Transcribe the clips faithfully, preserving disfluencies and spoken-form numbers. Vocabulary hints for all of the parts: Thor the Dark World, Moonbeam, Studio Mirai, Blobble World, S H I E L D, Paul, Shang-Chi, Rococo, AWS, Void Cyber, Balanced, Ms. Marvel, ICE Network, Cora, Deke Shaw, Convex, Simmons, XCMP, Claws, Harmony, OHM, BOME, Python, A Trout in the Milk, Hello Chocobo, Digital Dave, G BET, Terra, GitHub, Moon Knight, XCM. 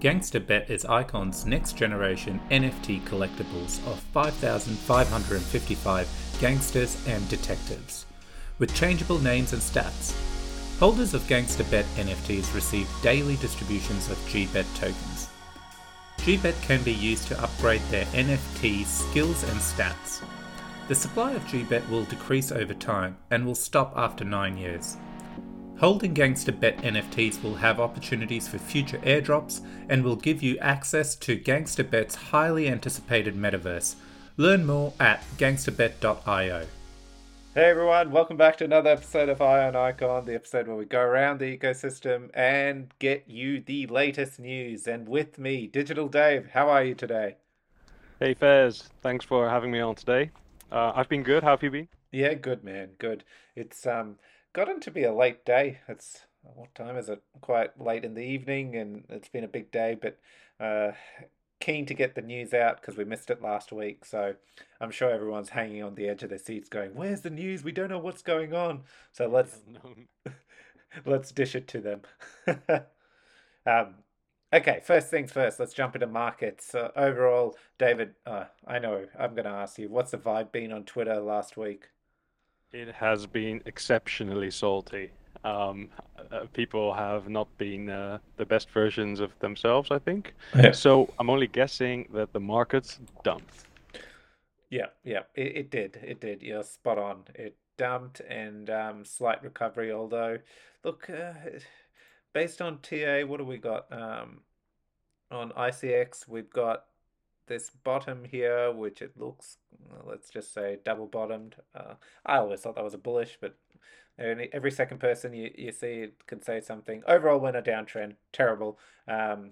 GangstaBet is Icon's next generation N F T collectibles of five thousand five hundred fifty-five gangsters and detectives, with changeable names and stats. Holders of GangstaBet N F Ts receive daily distributions of G BET tokens. G BET can be used to upgrade their N F T skills and stats. The supply of G BET will decrease over time and will stop after nine years. Holding GangstaBet N F Ts will have opportunities for future airdrops and will give you access to GangstaBet's highly anticipated metaverse. Learn more at gangstabet dot io. Hey everyone, welcome back to another episode of Ion Icon, the episode where we go around the ecosystem and get you the latest news. And with me, Digital Dave, how are you today? Hey Fez, thanks for having me on today. Uh, I've been good, how have you been? Yeah, good man, good. It's um. gotten to be a late day. It's, what time is it? Quite late in the evening, and it's been a big day, but uh, keen to get the news out because we missed it last week. So I'm sure everyone's hanging on the edge of their seats going, where's the news? We don't know what's going on. So let's let's dish it to them. um, okay, first things first, let's jump into markets. Uh, overall, David, uh, I know I'm going to ask you, what's the vibe been on Twitter last week? It has been exceptionally salty. Um, uh, people have not been uh, the best versions of themselves, I think. Yeah. So I'm only guessing that the market's dumped. Yeah, yeah, it, it did. It did. You're spot on. It dumped and um, slight recovery, although, look, uh, based on T A, what do we got? Um, on I C X, we've got this bottom here, which it looks, let's just say, double bottomed. Uh, I always thought that was a bullish, but every second person you, you see it can say something. Overall, we're in a downtrend. Terrible. Um,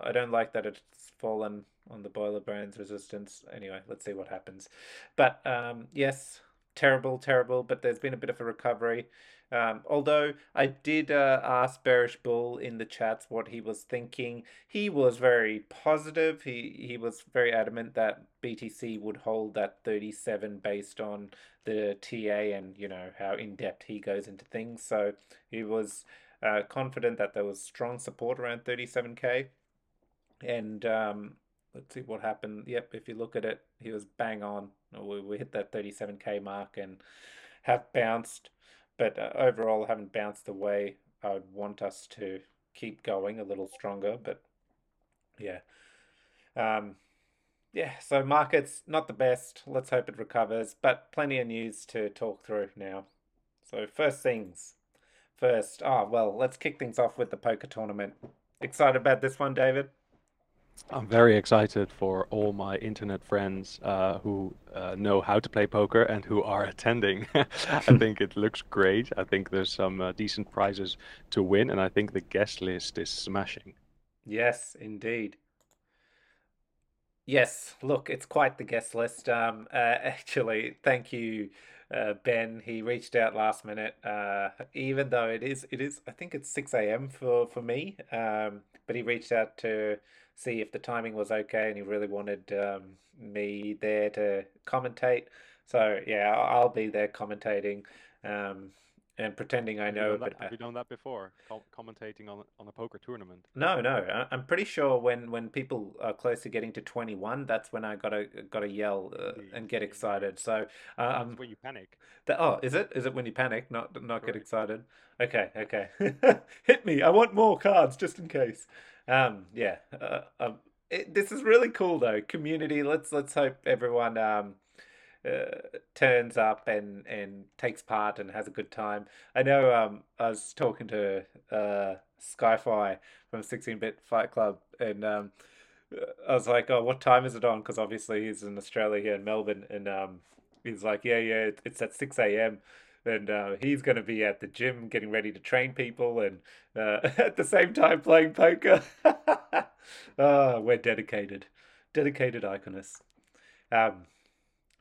I don't like that it's fallen on the boiler bones resistance. Anyway, let's see what happens. But um, yes, terrible, terrible, but there's been a bit of a recovery. Um, although I did uh, ask Bearish Bull in the chats what he was thinking. He was very positive. He he was very adamant that B T C would hold that thirty-seven based on the T A and, you know, how in-depth he goes into things. So he was uh, confident that there was strong support around thirty-seven K. And um, let's see what happened. Yep, if you look at it, he was bang on. We, we hit that thirty-seven K mark and have bounced. But uh, overall, haven't bounced the way I would want us to. Keep going a little stronger, but yeah. Um, yeah, so markets, not the best. Let's hope it recovers, but plenty of news to talk through now. So first things first. Ah, oh, well, let's kick things off with the poker tournament. Excited about this one, David? I'm very excited for all my internet friends uh, who uh, know how to play poker and who are attending. I think it looks great. I think there's some uh, decent prizes to win, and I think the guest list is smashing. Yes, indeed. Yes, look, it's quite the guest list. Um, uh, actually, thank you, uh, Ben. He reached out last minute, uh, even though it is, it is. I think it's six a.m. for, for me, um, but he reached out to see if the timing was okay, and he really wanted um, me there to commentate. So yeah, I'll be there commentating um, and pretending I know. Have you done that, have you done that before, com- commentating on on a poker tournament? No, no. I'm pretty sure when, when people are close to getting to twenty-one, that's when I gotta gotta yell uh, and get excited. So um, that's when you panic. The, oh, is it? Is it when you panic? Not not get excited. Okay, okay. Hit me. I want more cards just in case. Um, yeah, uh, um, it, this is really cool though. Community, let's let's hope everyone um, uh, turns up and, and takes part and has a good time. I know um, I was talking to uh, Skyfi from sixteen-bit Fight Club, and um, I was like, oh, what time is it on? Because obviously he's in Australia here in Melbourne, and um, he's like, yeah, yeah, it's at six a.m. And uh, he's going to be at the gym getting ready to train people and uh, at the same time playing poker. Oh, we're dedicated. Dedicated iconists. Um,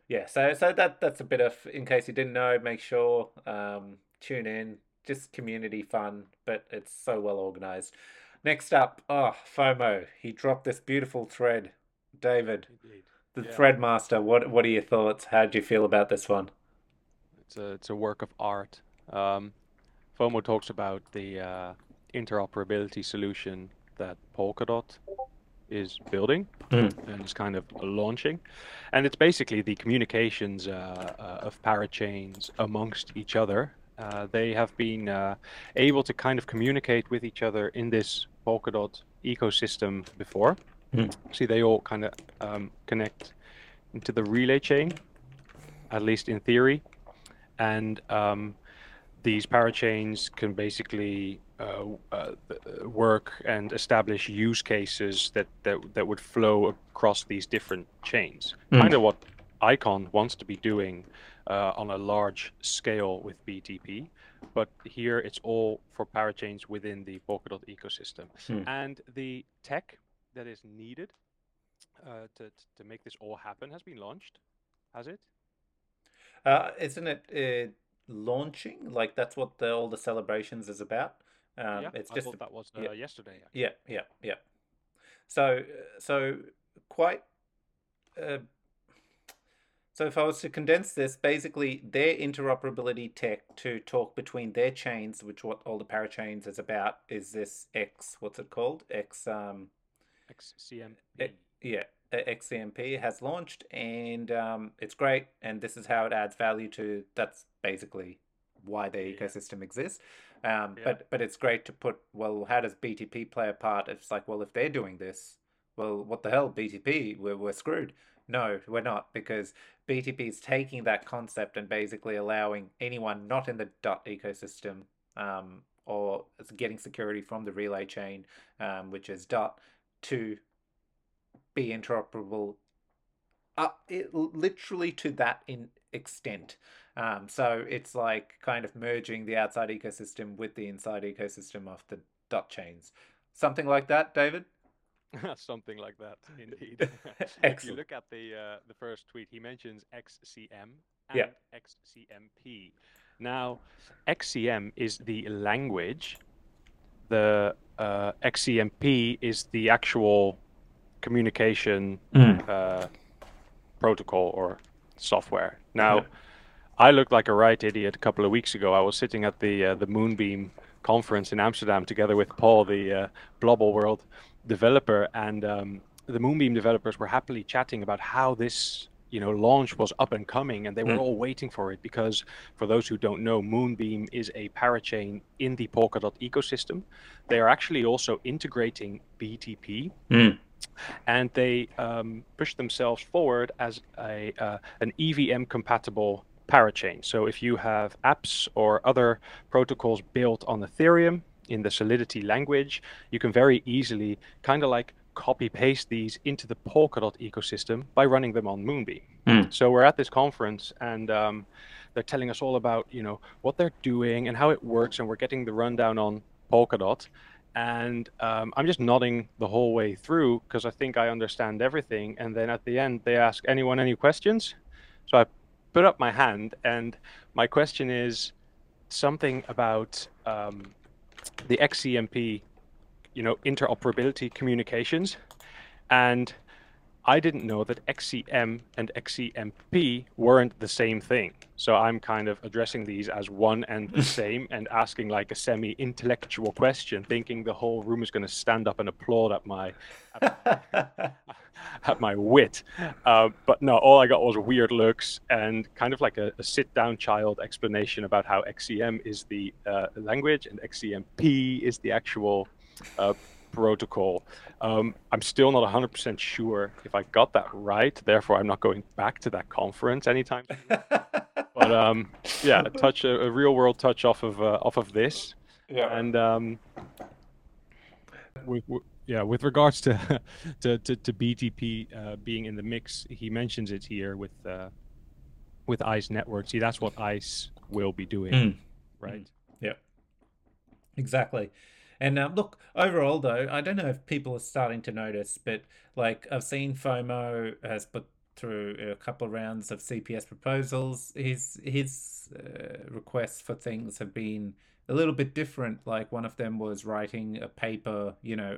yeah, so so that that's a bit of, in case you didn't know, make sure, um, tune in. Just community fun, but it's so well organised. Next up, oh, FOMO. He dropped this beautiful thread. David, Indeed. the yeah. Threadmaster, what, what are your thoughts? How do you feel about this one? It's a, it's a work of art. Um, FOMO talks about the uh, interoperability solution that Polkadot is building mm. and is kind of launching, and it's basically the communications uh, uh, of parachains amongst each other. Uh, they have been uh, able to kind of communicate with each other in this Polkadot ecosystem before. Mm. See, they all kind of um, connect into the relay chain, at least in theory, and um, these parachains can basically uh, uh, work and establish use cases that, that, that would flow across these different chains. Mm. Kind of what Icon wants to be doing uh, on a large scale with B T P, but here it's all for parachains within the Polkadot ecosystem. Mm. And the tech that is needed uh, to, to make this all happen has been launched, has it? Uh, isn't it uh, launching? Like, that's what the, all the celebrations is about. Um, yeah, it's I just thought a, that was uh, yeah. yesterday. Actually. Yeah, yeah, yeah. So, so quite... Uh, So if I was to condense this, basically their interoperability tech to talk between their chains, which what all the parachains is about, is this X, what's it called? X, um, X C M P. It, yeah, X C M P has launched, and um, it's great. And this is how it adds value to, that's basically why their yeah. ecosystem exists. Um, yeah. But but it's great to put, well, how does B T P play a part? It's like, well, if they're doing this, well, what the hell, B T P, we're, we're screwed. No, we're not, because B T P is taking that concept and basically allowing anyone not in the dot ecosystem um, or getting security from the relay chain, um, which is dot, to be interoperable up, it, literally to that in extent. Um, so it's like kind of merging the outside ecosystem with the inside ecosystem of the dot chains. Something like that, David? Something like that, indeed. If you look at the uh, the first tweet, he mentions X C M and yeah. X C M P. Now, X C M is the language. The uh, X C M P is the actual communication mm. uh, protocol or software. Now, yeah. I looked like a right idiot a couple of weeks ago. I was sitting at the uh, the Moonbeam conference in Amsterdam together with Paul, the uh, Blobble World developer, and um, the Moonbeam developers were happily chatting about how this, you know, launch was up and coming, and they were mm. all waiting for it, because for those who don't know, Moonbeam is a parachain in the Polkadot ecosystem. They are actually also integrating B T P, mm. and they um, push themselves forward as a uh, an E V M compatible parachain. So if you have apps or other protocols built on Ethereum in the Solidity language, you can very easily kind of like copy paste these into the Polkadot ecosystem by running them on Moonbeam. Mm. So we're at this conference, and um, they're telling us all about, you know, what they're doing and how it works, and we're getting the rundown on Polkadot. And um, I'm just nodding the whole way through, because I think I understand everything. And then at the end, they ask, anyone any questions? So I put up my hand, and my question is something about um, the X C M P, you know, interoperability communications, and I didn't know that X C M and X C M P weren't the same thing. So I'm kind of addressing these as one and the same, and asking like a semi-intellectual question, thinking the whole room is going to stand up and applaud at my at my, at my wit. Uh, but no, all I got was weird looks and kind of like a, a sit-down child explanation about how X C M is the uh, language and X C M P is the actual uh, protocol. Um, I'm still not one hundred percent sure if I got that right. Therefore, I'm not going back to that conference anytime soon. But um, yeah, a touch, a, a real-world touch off of uh, off of this. Yeah. And um, with, with, yeah, with regards to to, to, to B T P uh, being in the mix, he mentions it here with uh, with ICE Network. See, that's what ICE will be doing, mm. right? Mm. Yeah. Exactly. And um, look, overall, though, I don't know if people are starting to notice, but like I've seen FOMO has put through a couple of rounds of C P S proposals. His his uh, requests for things have been a little bit different. Like one of them was writing a paper, you know,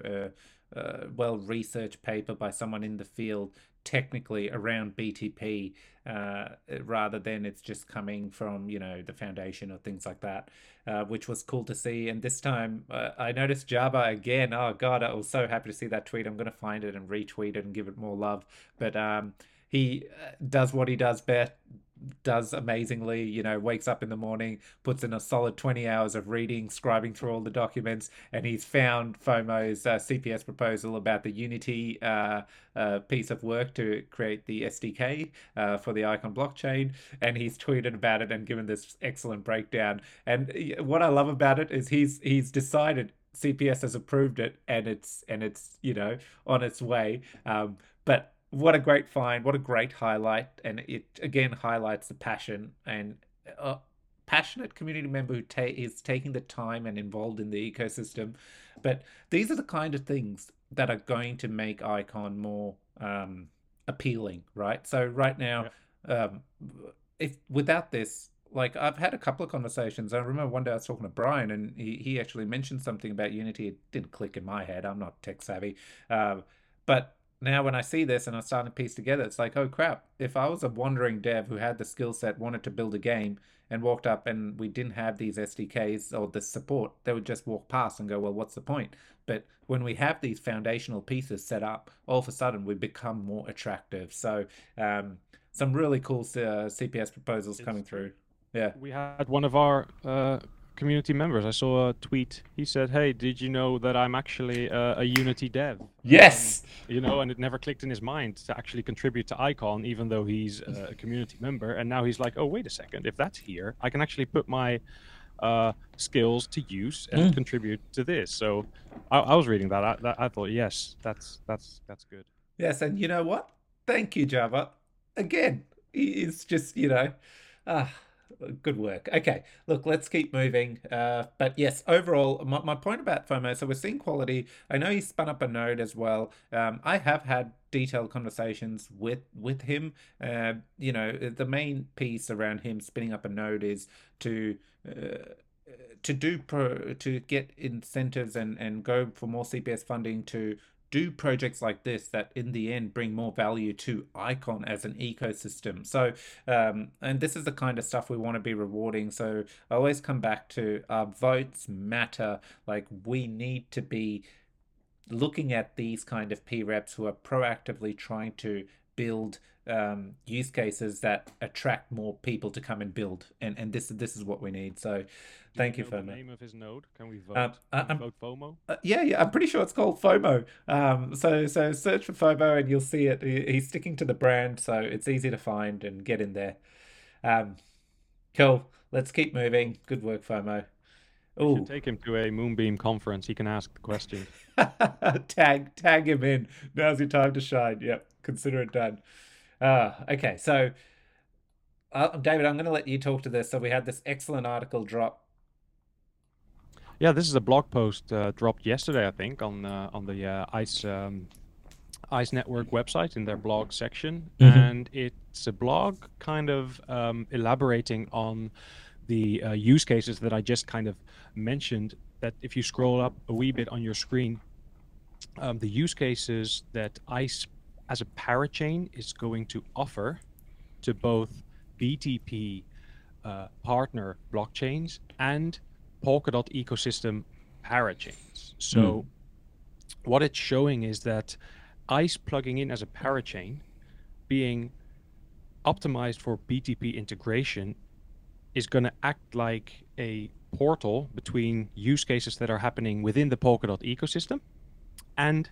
a, a well-researched paper by someone in the field technically around B T P, uh, rather than it's just coming from, you know, the foundation or things like that, uh, which was cool to see. And this time uh, I noticed Java again. Oh God, I was so happy to see that tweet. I'm going to find it and retweet it and give it more love. But um, he does what he does best. Does amazingly, you know, wakes up in the morning, puts in a solid twenty hours of reading, scribing through all the documents, and he's found FOMO's uh, C P S proposal about the Unity uh, uh, piece of work to create the S D K uh, for the Icon blockchain, and he's tweeted about it and given this excellent breakdown. And what I love about it is he's he's decided C P S has approved it, and it's and it's you know on its way. Um, but what a great find, what a great highlight. And it, again, highlights the passion and a passionate community member who ta- is taking the time and involved in the ecosystem. But these are the kind of things that are going to make Icon more um, appealing, right? So right now, yeah. um, if without this, like I've had a couple of conversations. I remember one day I was talking to Brian and he, he actually mentioned something about Unity. It didn't click in my head. I'm not tech savvy. Uh, but now, when I see this and I start to piece together, it's like, oh crap, if I was a wandering dev who had the skill set, wanted to build a game and walked up and we didn't have these S D Ks or the support, they would just walk past and go, well, what's the point? But when we have these foundational pieces set up, all of a sudden we become more attractive. So um, some really cool uh, C P S proposals it's, coming through. Yeah, we had one of our uh, community members. I saw a tweet. He said, "Hey, did you know that I'm actually uh, a Unity dev?" Yes. Um, you know, and it never clicked in his mind to actually contribute to Icon, even though he's a community member. And now he's like, "Oh, wait a second! If that's here, I can actually put my uh, skills to use and mm. contribute to this." So, I, I was reading that. I, that. I thought, yes, that's that's that's good. Yes, and you know what? Thank you, Java. Again, it's just you know. Uh, Good work. Okay, look, let's keep moving. Uh, but yes, overall, my, my point about FOMO, so we're seeing quality. I know he spun up a node as well. Um, I have had detailed conversations with, with him. Uh, you know, the main piece around him spinning up a node is to... Uh, to do pro, to get incentives and, and go for more C P S funding to do projects like this that in the end bring more value to Icon as an ecosystem. So, um, and this is the kind of stuff we want to be rewarding. So I always come back to our votes matter. Like we need to be looking at these kind of P reps who are proactively trying to build um, use cases that attract more people to come and build. And and this, this is what we need. So thank you, you know FOMO. The name of his node? Can we vote? Um, Can we vote FOMO? Uh, yeah, yeah. I'm pretty sure it's called FOMO. Um, so so search for FOMO and you'll see it. He's sticking to the brand, so it's easy to find and get in there. Um, cool. Let's keep moving. Good work, FOMO. We should take him to a Moonbeam conference. He can ask the question. tag tag him in. Now's your time to shine. Yep. Consider it done. Uh, okay. So, uh, David, I'm going to let you talk to this. So we had this excellent article drop. Yeah, this is a blog post uh, dropped yesterday, I think, on uh, on the uh, ICE um, ICE Network website in their blog section. Mm-hmm. And it's a blog kind of um, elaborating on the uh, use cases that I just kind of mentioned, that if you scroll up a wee bit on your screen, um, the use cases that ICE as a parachain is going to offer to both B T P uh, partner blockchains and Polkadot ecosystem parachains. So mm. what it's showing is that ICE plugging in as a parachain, being optimized for B T P integration, is going to act like a portal between use cases that are happening within the Polkadot ecosystem and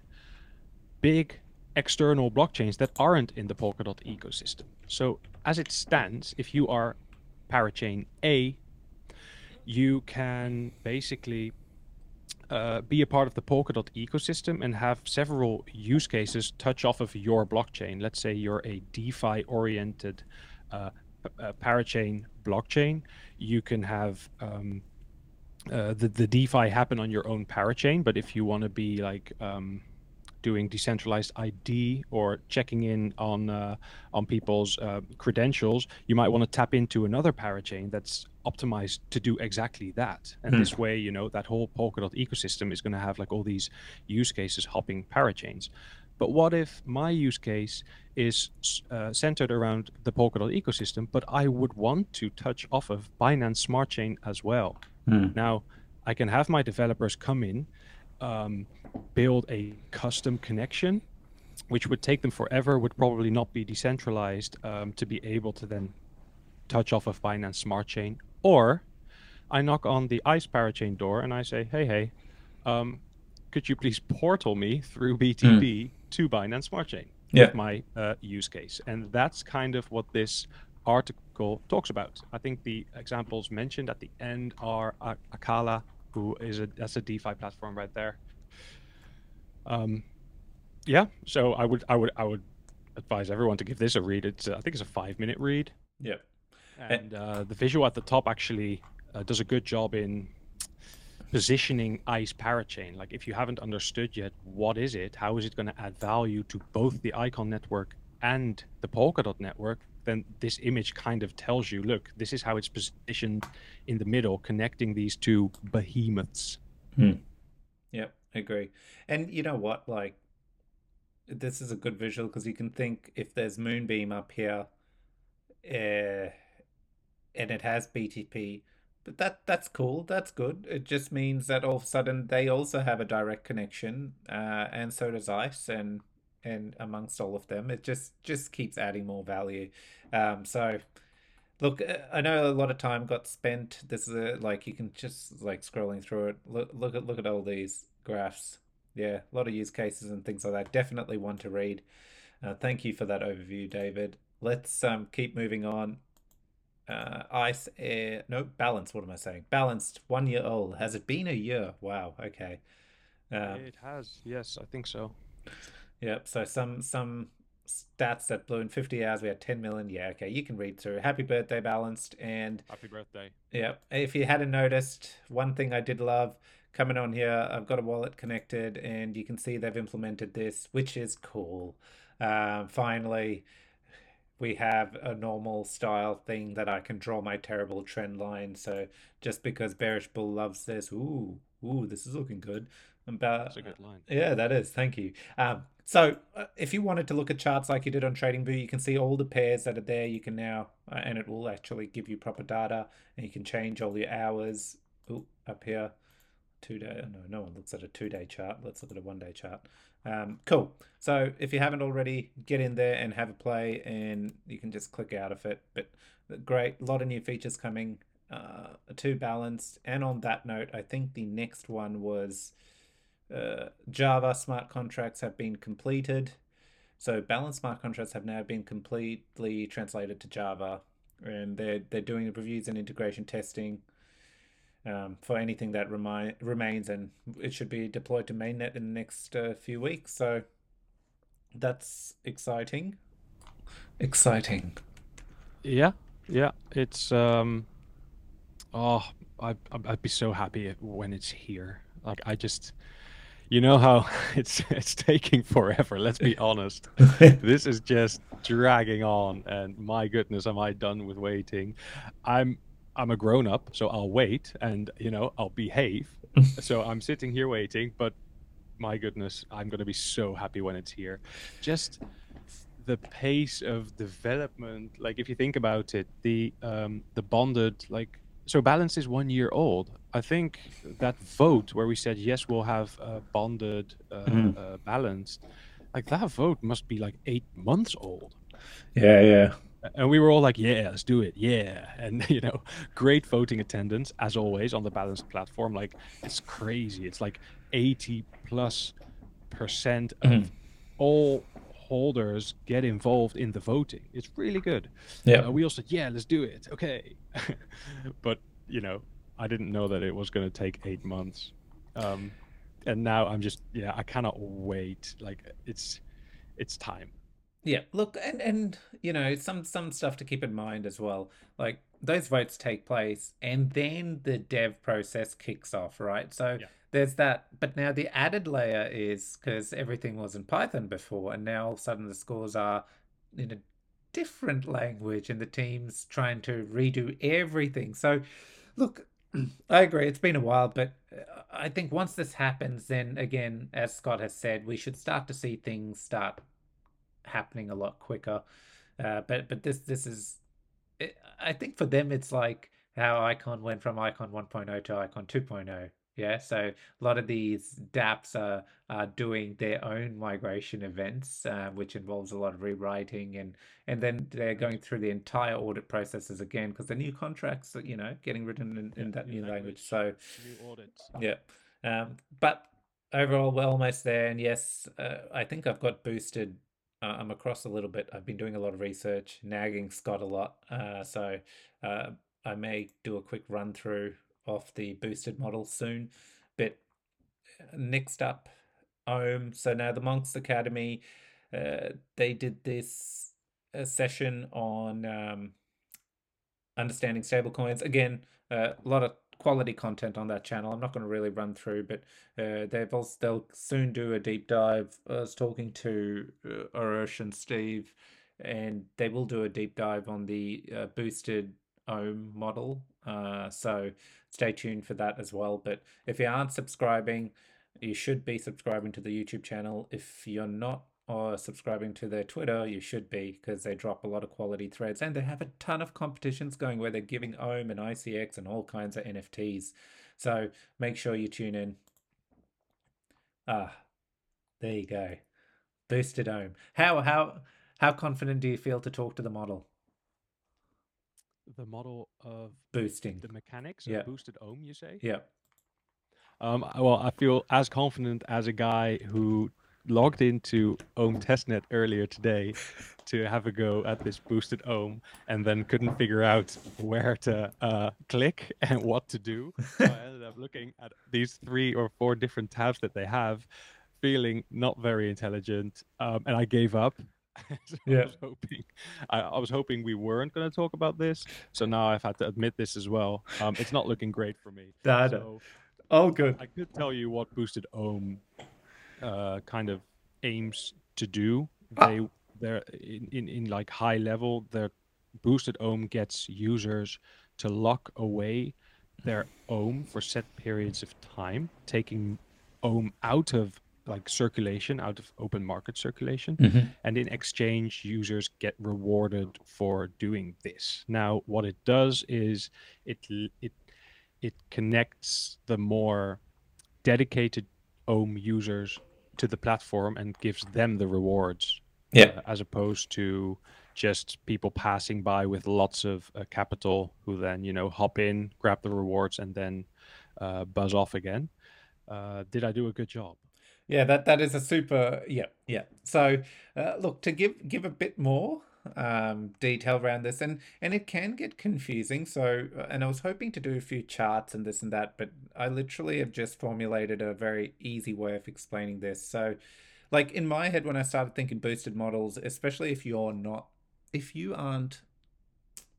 big external blockchains that aren't in the Polkadot ecosystem. So as it stands, if you are parachain A, you can basically uh, be a part of the Polkadot ecosystem and have several use cases touch off of your blockchain. Let's say you're a DeFi-oriented uh, Uh, parachain blockchain, you can have um, uh, the, the DeFi happen on your own parachain. But if you want to be like um, doing decentralized I D or checking in on uh, on people's uh, credentials, you might want to tap into another parachain that's optimized to do exactly that. And mm. this way, you know, that whole Polkadot ecosystem is going to have like all these use cases hopping parachains. But what if my use case is uh, centered around the Polkadot ecosystem, but I would want to touch off of Binance Smart Chain as well? Mm. Now, I can have my developers come in, um, build a custom connection, which would take them forever, would probably not be decentralized, um, to be able to then touch off of Binance Smart Chain. Or I knock on the ICE parachain door and I say, hey, hey, um, could you please portal me through B T P mm. to Binance Smart Chain yeah. with my uh, use case? And that's kind of what this article talks about. I think the examples mentioned at the end are Akala, who is a, that's a DeFi platform right there. Um, yeah, so I would I would I would advise everyone to give this a read. It's uh, I think it's a five minute read. Yeah, and uh, the visual at the top actually uh, does a good job in positioning ICE parachain. Like, if you haven't understood yet, what is it? How is it going to add value to both the Icon network and the Polkadot network? Then this image kind of tells you, look, this is how it's positioned in the middle, connecting these two behemoths. Hmm. Yep, I agree. And you know what? Like, this is a good visual because you can think, if there's Moonbeam up here, uh, and it has B T P. But that that's cool. That's good. It just means that all of a sudden they also have a direct connection, uh, and so does ICE, and and amongst all of them, it just just keeps adding more value. Um, so, look, I know a lot of time got spent. This is a, like you can just like scrolling through it. Look look at look at all these graphs. Yeah, a lot of use cases and things like that. Definitely one to read. Uh, thank you for that overview, David. Let's um, keep moving on. Uh, ICE, uh, no, Balanced, what am I saying? Balanced, one year old. Has it been a year? Wow, okay. Um, it has, yes, I think so. Yep, so some some stats that blew in fifty hours, we had ten million. Yeah, okay, you can read through. Happy birthday, Balanced. And happy birthday. Yep, if you hadn't noticed, one thing I did love, coming on here, I've got a wallet connected, and you can see they've implemented this, which is cool. Um, finally, we have a normal style thing that I can draw my terrible trend line. So just because Bearish Bull loves this, ooh, ooh, this is looking good. About, that's a good line. Yeah, that is. Thank you. Um, so if you wanted to look at charts like you did on TradingView, you can see all the pairs that are there. You can now, uh, and it will actually give you proper data, and you can change all your hours. Ooh, up here, two day. No, no one looks at a two day chart. Let's look at a one day chart. Um, cool. So if you haven't already, get in there and have a play, and you can just click out of it. But great, a lot of new features coming uh, to Balanced. And on that note, I think the next one was uh, Java smart contracts have been completed. So Balanced smart contracts have now been completely translated to Java, and they're they're doing the reviews and integration testing. Um, for anything that remi- remains, and it should be deployed to mainnet in the next uh, few weeks. So that's exciting. Exciting. Yeah, yeah. It's um. Oh, I I'd be so happy when it's here. Like, I just, you know how it's it's taking forever. Let's be honest. This is just dragging on, and my goodness, am I done with waiting? I'm. I'm a grown up, so I'll wait, and you know, I'll behave. So I'm sitting here waiting, but my goodness, I'm going to be so happy when it's here. Just the pace of development. Like, if you think about it, the um, the bonded, like, so Balance is one year old. I think that vote where we said, yes, we'll have uh, bonded uh, mm-hmm. uh, Balance, like that vote must be like eight months old. Yeah, yeah. And we were all like, yeah, let's do it. Yeah. And, you know, great voting attendance, as always, on the Balanced platform. Like, it's crazy. It's like eighty plus percent of mm. all holders get involved in the voting. It's really good. Yeah. Uh, we all said, yeah, let's do it. Okay. But, you know, I didn't know that it was going to take eight months. Um, and now I'm just, yeah, I cannot wait. Like, it's it's time. Yeah, look, and, and you know, some, some stuff to keep in mind as well. Like, those votes take place and then the dev process kicks off, right? So yeah. there's that. But now the added layer is, because everything was in Python before, and now all of a sudden the scores are in a different language and the team's trying to redo everything. So, look, I agree. It's been a while, but I think once this happens, then again, as Scott has said, we should start to see things start happening a lot quicker. Uh, but but this this is, it, I think for them, it's like how Icon went from Icon one point oh to Icon two point oh. Yeah, so a lot of these dApps are, are doing their own migration events, uh, which involves a lot of rewriting, and and then they're going through the entire audit processes again because the new contracts are, you know, getting written in, in yeah, that new language. language. So new audits. Yeah, um, but overall we're almost there. And yes, uh, I think I've got boosted. Uh, I'm across a little bit. I've been doing a lot of research, nagging Scott a lot. Uh, so uh, I may do a quick run through off the boosted model soon. But next up, O H M. So now the Monks Academy, uh, they did this uh, session on um, understanding stablecoins. Again, uh, a lot of quality content on that channel. I'm not going to really run through, but uh, they've also, they'll soon do a deep dive. I was talking to uh, Arush and Steve, and they will do a deep dive on the uh, boosted O H M model. Uh, so stay tuned for that as well. But if you aren't subscribing, you should be subscribing to the YouTube channel. If you're not or subscribing to their Twitter, you should be, because they drop a lot of quality threads and they have a ton of competitions going where they're giving O H M and I C X and all kinds of N F Ts. So make sure you tune in. Ah, there you go. Boosted O H M. How how how confident do you feel to talk to the model? The model of boosting the mechanics of yeah. boosted O H M, you say? Yeah. Um, well, I feel as confident as a guy who logged into O H M testnet earlier today to have a go at this boosted O H M and then couldn't figure out where to uh, click and what to do. So I ended up looking at these three or four different tabs that they have, feeling not very intelligent, um, and I gave up. So yeah. I was hoping, I, I was hoping we weren't going to talk about this. So now I've had to admit this as well. Um, it's not looking great for me. That, so, oh, good. I, I could tell you what boosted O H M uh, kind of aims to do. They, ah. they're in, in, in like high level. Their boosted O H M gets users to lock away their O H M for set periods of time, taking O H M out of like circulation, out of open market circulation, mm-hmm. and in exchange users get rewarded for doing this. Now what it does is it it it connects the more dedicated O H M users to the platform and gives them the rewards, yeah uh, as opposed to just people passing by with lots of uh, capital who then, you know, hop in, grab the rewards, and then uh, buzz off again. Uh, did I do a good job? Yeah, that, that is a super, yeah, yeah. So, uh, look, to give give a bit more um, detail around this, and, and it can get confusing. So, and I was hoping to do a few charts and this and that, but I literally have just formulated a very easy way of explaining this. So, like, in my head, when I started thinking boosted models, especially if you're not, if you aren't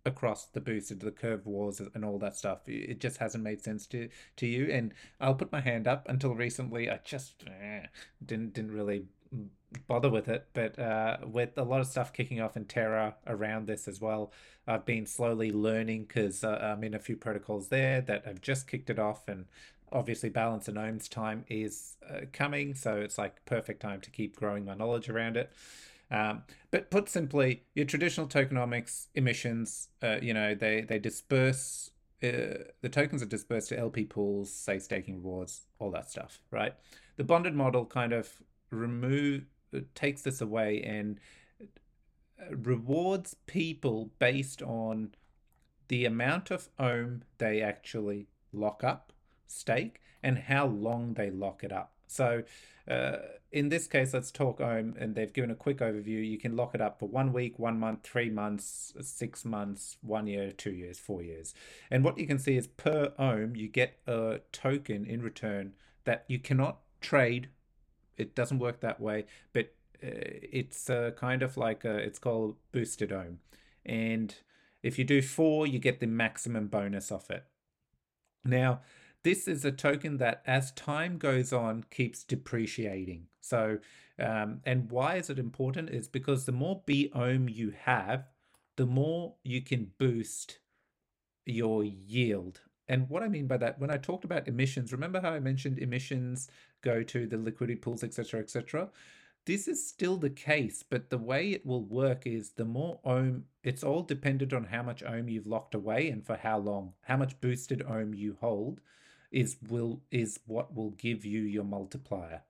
across the boosted, the curve wars and all that stuff, it just hasn't made sense to to you. And I'll put my hand up, until recently I just eh, didn't didn't really bother with it, but uh with a lot of stuff kicking off in Terra around this as well, I've been slowly learning, because uh, I'm in a few protocols there that have just kicked it off, and obviously Balanced and O H M's time is uh, coming, so it's like perfect time to keep growing my knowledge around it. Um, but put simply, your traditional tokenomics emissions, uh, you know, they, they disperse, uh, the tokens are dispersed to L P pools, say staking rewards, all that stuff, right? The bonded model kind of remove takes this away and rewards people based on the amount of O H M they actually lock up, stake, and how long they lock it up. So uh, in this case, let's talk O H M, and they've given a quick overview. You can lock it up for one week, one month, three months, six months, one year, two years, four years. And what you can see is per O H M, you get a token in return that you cannot trade. It doesn't work that way, but it's uh, kind of like a, it's called Boosterdome, and if you do four, you get the maximum bonus off it. Now, this is a token that as time goes on keeps depreciating. So, um, and why is it important? It's because the more BOME you have, the more you can boost your yield. And what I mean by that, when I talked about emissions, remember how I mentioned emissions go to the liquidity pools, et cetera, et cetera? This is still the case, but the way it will work is the more ohm, it's all dependent on how much ohm you've locked away and for how long. How much boosted ohm you hold is will is what will give you your multiplier.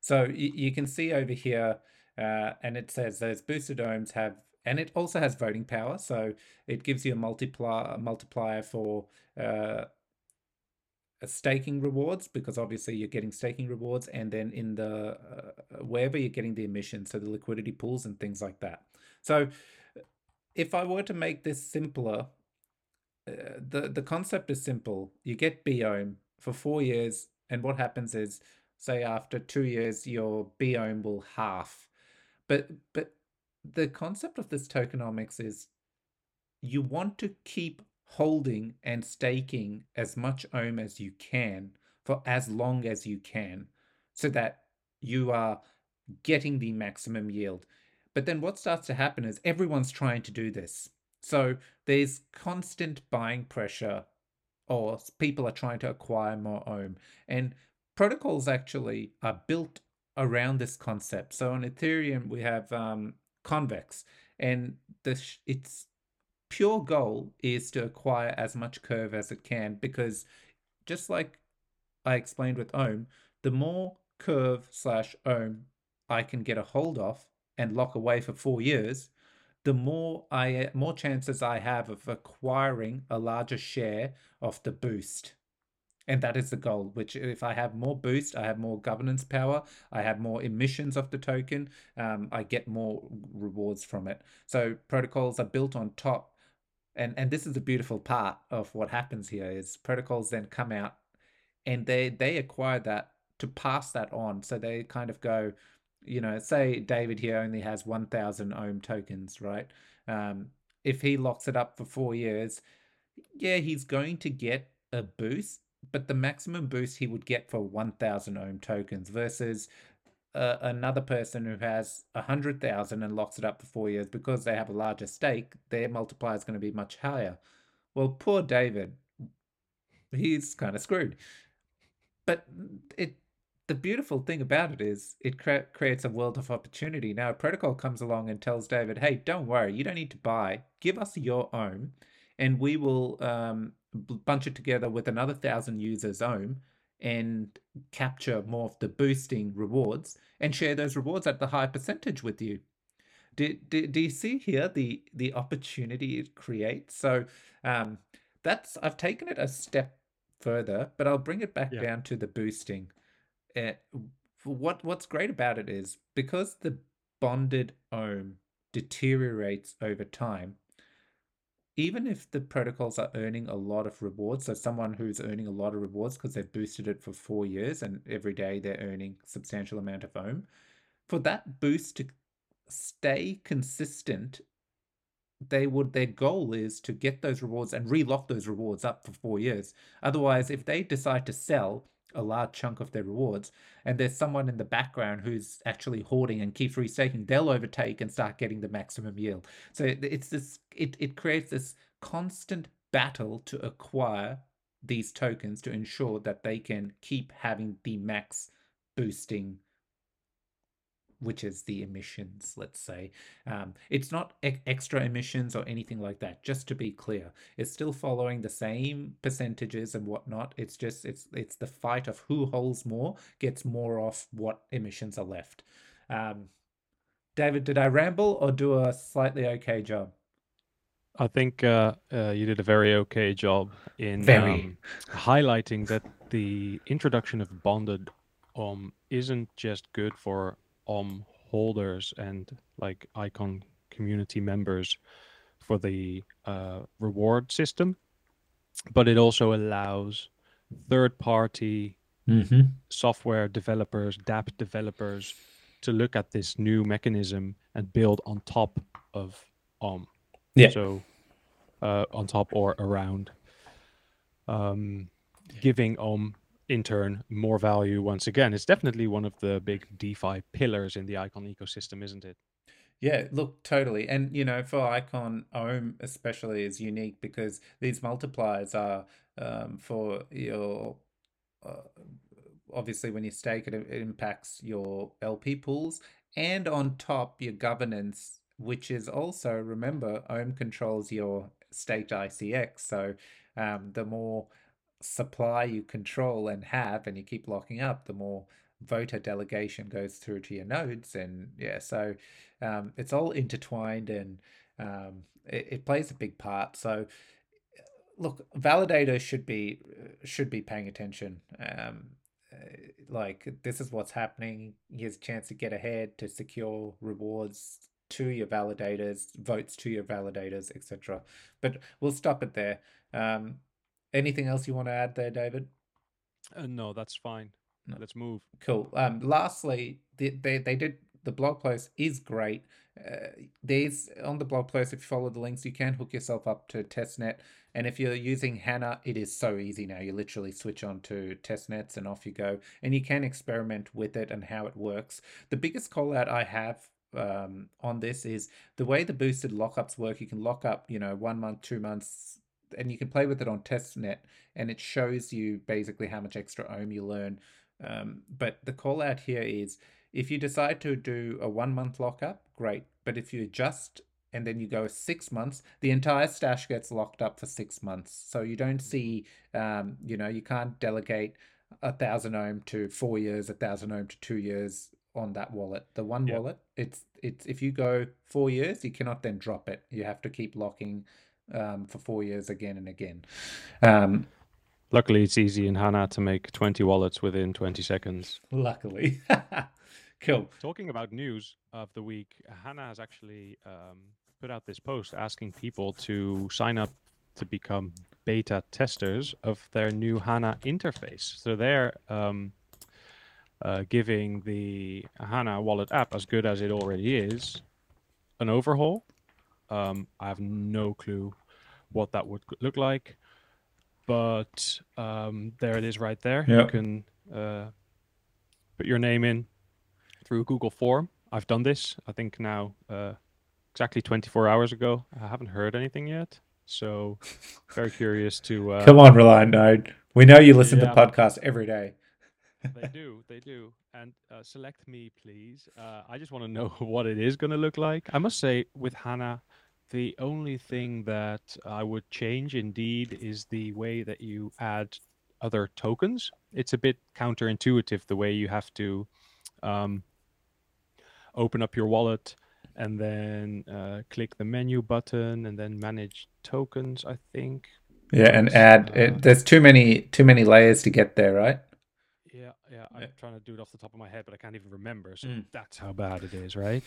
So you, you can see over here, uh, and it says those boosted ohms have, and it also has voting power, so it gives you a multiplier, multiplier for uh, staking rewards, because obviously you're getting staking rewards, and then in the uh, wherever you're getting the emissions, so the liquidity pools and things like that. So if I were to make this simpler, uh, the the concept is simple. You get BOME for four years, and what happens is, say after two years your BOME will half. But but the concept of this tokenomics is you want to keep holding and staking as much ohm as you can for as long as you can, so that you are getting the maximum yield. But then what starts to happen is everyone's trying to do this. So there's constant buying pressure, or people are trying to acquire more ohm. And protocols actually are built around this concept. So on Ethereum, we have um, Convex, and the it's pure goal is to acquire as much curve as it can, because just like I explained with ohm, the more curve slash ohm I can get a hold of and lock away for four years, the more I more chances I have of acquiring a larger share of the boost. And that is the goal, which if I have more boost, I have more governance power, I have more emissions of the token, um, I get more rewards from it. So protocols are built on top. And and this is the beautiful part of what happens here is protocols then come out and they, they acquire that to pass that on. So they kind of go, you know, say David here only has one thousand ohm tokens, right? Um, if he locks it up for four years, yeah, he's going to get a boost, but the maximum boost he would get for one thousand ohm tokens versus Uh, another person who has one hundred thousand and locks it up for four years because they have a larger stake, their multiplier is going to be much higher. Well, poor David, he's kind of screwed. But it the beautiful thing about it is it cre- creates a world of opportunity. Now, a protocol comes along and tells David, hey, don't worry, you don't need to buy. Give us your ohm, and we will um, bunch it together with another one thousand users' ohm and capture more of the boosting rewards and share those rewards at the high percentage with you. Do, do, do you see here the, the opportunity it creates? So um, that's I've taken it a step further, but I'll bring it back yeah. down to the boosting. Uh, what what's great about it is because the bonded ohm deteriorates over time, even if the protocols are earning a lot of rewards, so someone who's earning a lot of rewards because they've boosted it for four years and every day they're earning a substantial amount of ohm, for that boost to stay consistent, they would their goal is to get those rewards and relock those rewards up for four years. Otherwise, if they decide to sell a large chunk of their rewards and there's someone in the background who's actually hoarding and keeps restaking, they'll overtake and start getting the maximum yield. So it's this it it creates this constant battle to acquire these tokens to ensure that they can keep having the max boosting, which is the emissions, let's say. Um, it's not e- extra emissions or anything like that, just to be clear. It's still following the same percentages and whatnot. It's just, it's it's the fight of who holds more, gets more off what emissions are left. Um, David, did I ramble or do a slightly okay job? I think uh, uh, you did a very okay job in um, highlighting that the introduction of bonded ohm isn't just good for ohm holders and like Icon community members for the uh, reward system, but it also allows third-party mm-hmm. software developers, dApp developers, to look at this new mechanism and build on top of O H M. Yeah. So uh, on top or around, um, giving O H M in turn more value once again. It's definitely one of the big DeFi pillars in the Icon ecosystem, isn't it? Yeah, look, totally. And, you know, for Icon, O H M especially is unique because these multipliers are um, for your... Uh, obviously, when you stake it, it impacts your L P pools and on top your governance, which is also, remember, O H M controls your staked I C X. So um, the more supply you control and have and you keep locking up, the more voter delegation goes through to your nodes. And yeah, so um, it's all intertwined and um, it, it plays a big part. So look, validators should be should be paying attention. Um, like, this is what's happening. Here's a chance to get ahead, to secure rewards to your validators, votes to your validators, et cetera. But we'll stop it there. Um, anything else you want to add there, David? Uh, no, that's fine. No. Let's move. Cool. Um, lastly, they, they they did the blog post is great. Uh, there's on the blog post, if you follow the links, you can hook yourself up to testnet. And if you're using HANA, it is so easy now. You literally switch on to testnets and off you go. And you can experiment with it and how it works. The biggest call out I have um, on this is the way the boosted lockups work. You can lock up, you know, one month, two months, and you can play with it on testnet. And it shows you basically how much extra O H M you learn. Um, but the call out here is if you decide to do a one month lockup, great. But if you adjust and then you go six months, the entire stash gets locked up for six months. So you don't see, um, you know, you can't delegate a thousand ohm to four years, a thousand ohm to two years on that wallet. The one yep. wallet, it's it's if you go four years, you cannot then drop it. You have to keep locking um, for four years again and again. Um, Luckily, it's easy in HANA to make twenty wallets within twenty seconds. Luckily. Cool. Talking about news of the week, HANA has actually um, put out this post asking people to sign up to become beta testers of their new HANA interface. So they're um, uh, giving the HANA wallet app, as good as it already is, an overhaul. Um, I have no clue what that would look like. But um, there it is right there. Yep. You can uh, put your name in through Google Form. I've done this, I think now, uh, exactly twenty-four hours ago. I haven't heard anything yet. So very curious to... Uh, Come on, Reliant Node. We know you listen yeah. to podcasts every day. They do, they do. And uh, select me, please. Uh, I just want to know what it is going to look like. I must say, with HANA... the only thing that I would change indeed is the way that you add other tokens. It's a bit counterintuitive the way you have to um, open up your wallet and then uh, click the menu button and then manage tokens, I think. Yeah, and add. Uh, it, there's too many too many layers to get there, right? Yeah, yeah. I'm trying to do it off the top of my head, but I can't even remember. So mm. that's how bad it is, right?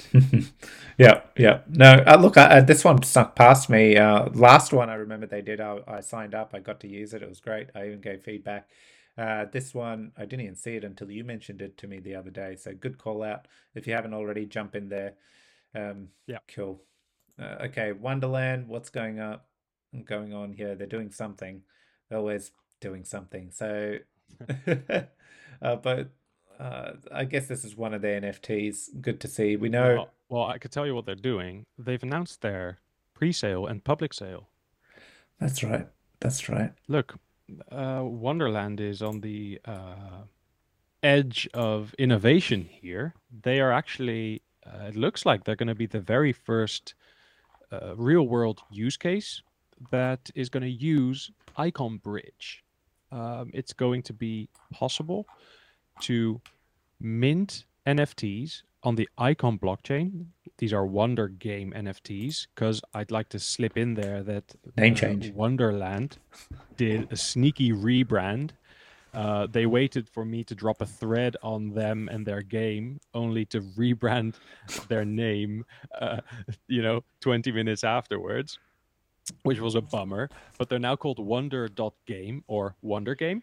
yeah, yeah. No, uh, look, I, uh, this one snuck past me. Uh, last one I remember they did. I, I signed up. I got to use it. It was great. I even gave feedback. Uh, this one, I didn't even see it until you mentioned it to me the other day. So good call out. If you haven't already, jump in there. Um, yeah. Cool. Uh, okay, Wonderland. What's going on? Going on here? They're doing something. They're always doing something. So. uh, but uh, I guess this is one of their N F Ts. Good to see. We know. Well, well, I could tell you what they're doing. They've announced their pre-sale and public sale. That's right. That's right. Look, uh, Wonderland is on the uh, edge of innovation here. They are actually, uh, it looks like they're going to be the very first uh, real-world use case that is going to use Icon Bridge. Um, it's going to be possible to mint N F Ts on the Icon blockchain. These are Wonder Game N F Ts, because I'd like to slip in there that name change. Uh, Wonderland did a sneaky rebrand. Uh, they waited for me to drop a thread on them and their game, only to rebrand their name, uh, you know, twenty minutes afterwards. Which was a bummer, but they're now called Wonder.Game or Wonder Game,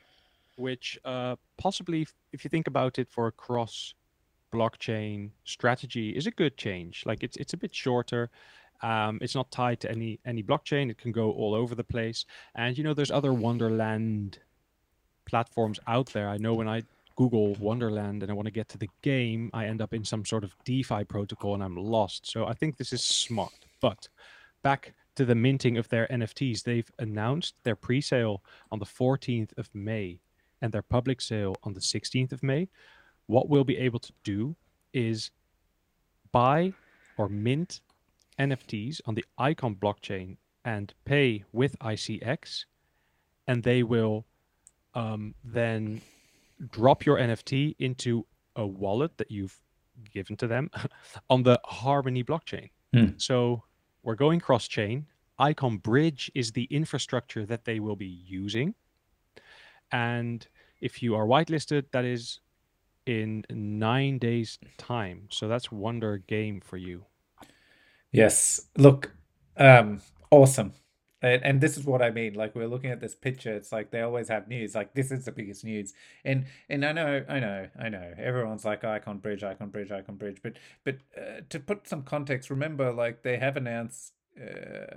which uh, possibly, if you think about it, for a cross blockchain strategy is a good change. Like it's it's a bit shorter. Um, it's not tied to any any blockchain. It can go all over the place. And you know, there's other Wonderland platforms out there. I know when I Google Wonderland and I want to get to the game, I end up in some sort of DeFi protocol and I'm lost. So I think this is smart. But back to the minting of their N F Ts, they've announced their pre-sale on the fourteenth of May and their public sale on the sixteenth of May. What we'll be able to do is buy or mint N F Ts on the Icon blockchain and pay with I C X, and they will um, then drop your N F T into a wallet that you've given to them on the Harmony blockchain. Mm. So we're going cross-chain. Icon Bridge is the infrastructure that they will be using. And if you are whitelisted, that is in nine days' time. So that's Wonder Game for you. Yes. Look, um, awesome. And, and this is what I mean. Like, we're looking at this picture. It's like they always have news. Like, this is the biggest news. And and I know, I know, I know. Everyone's like Icon Bridge, Icon Bridge, Icon Bridge. But but uh, to put some context, remember, like they have announced uh,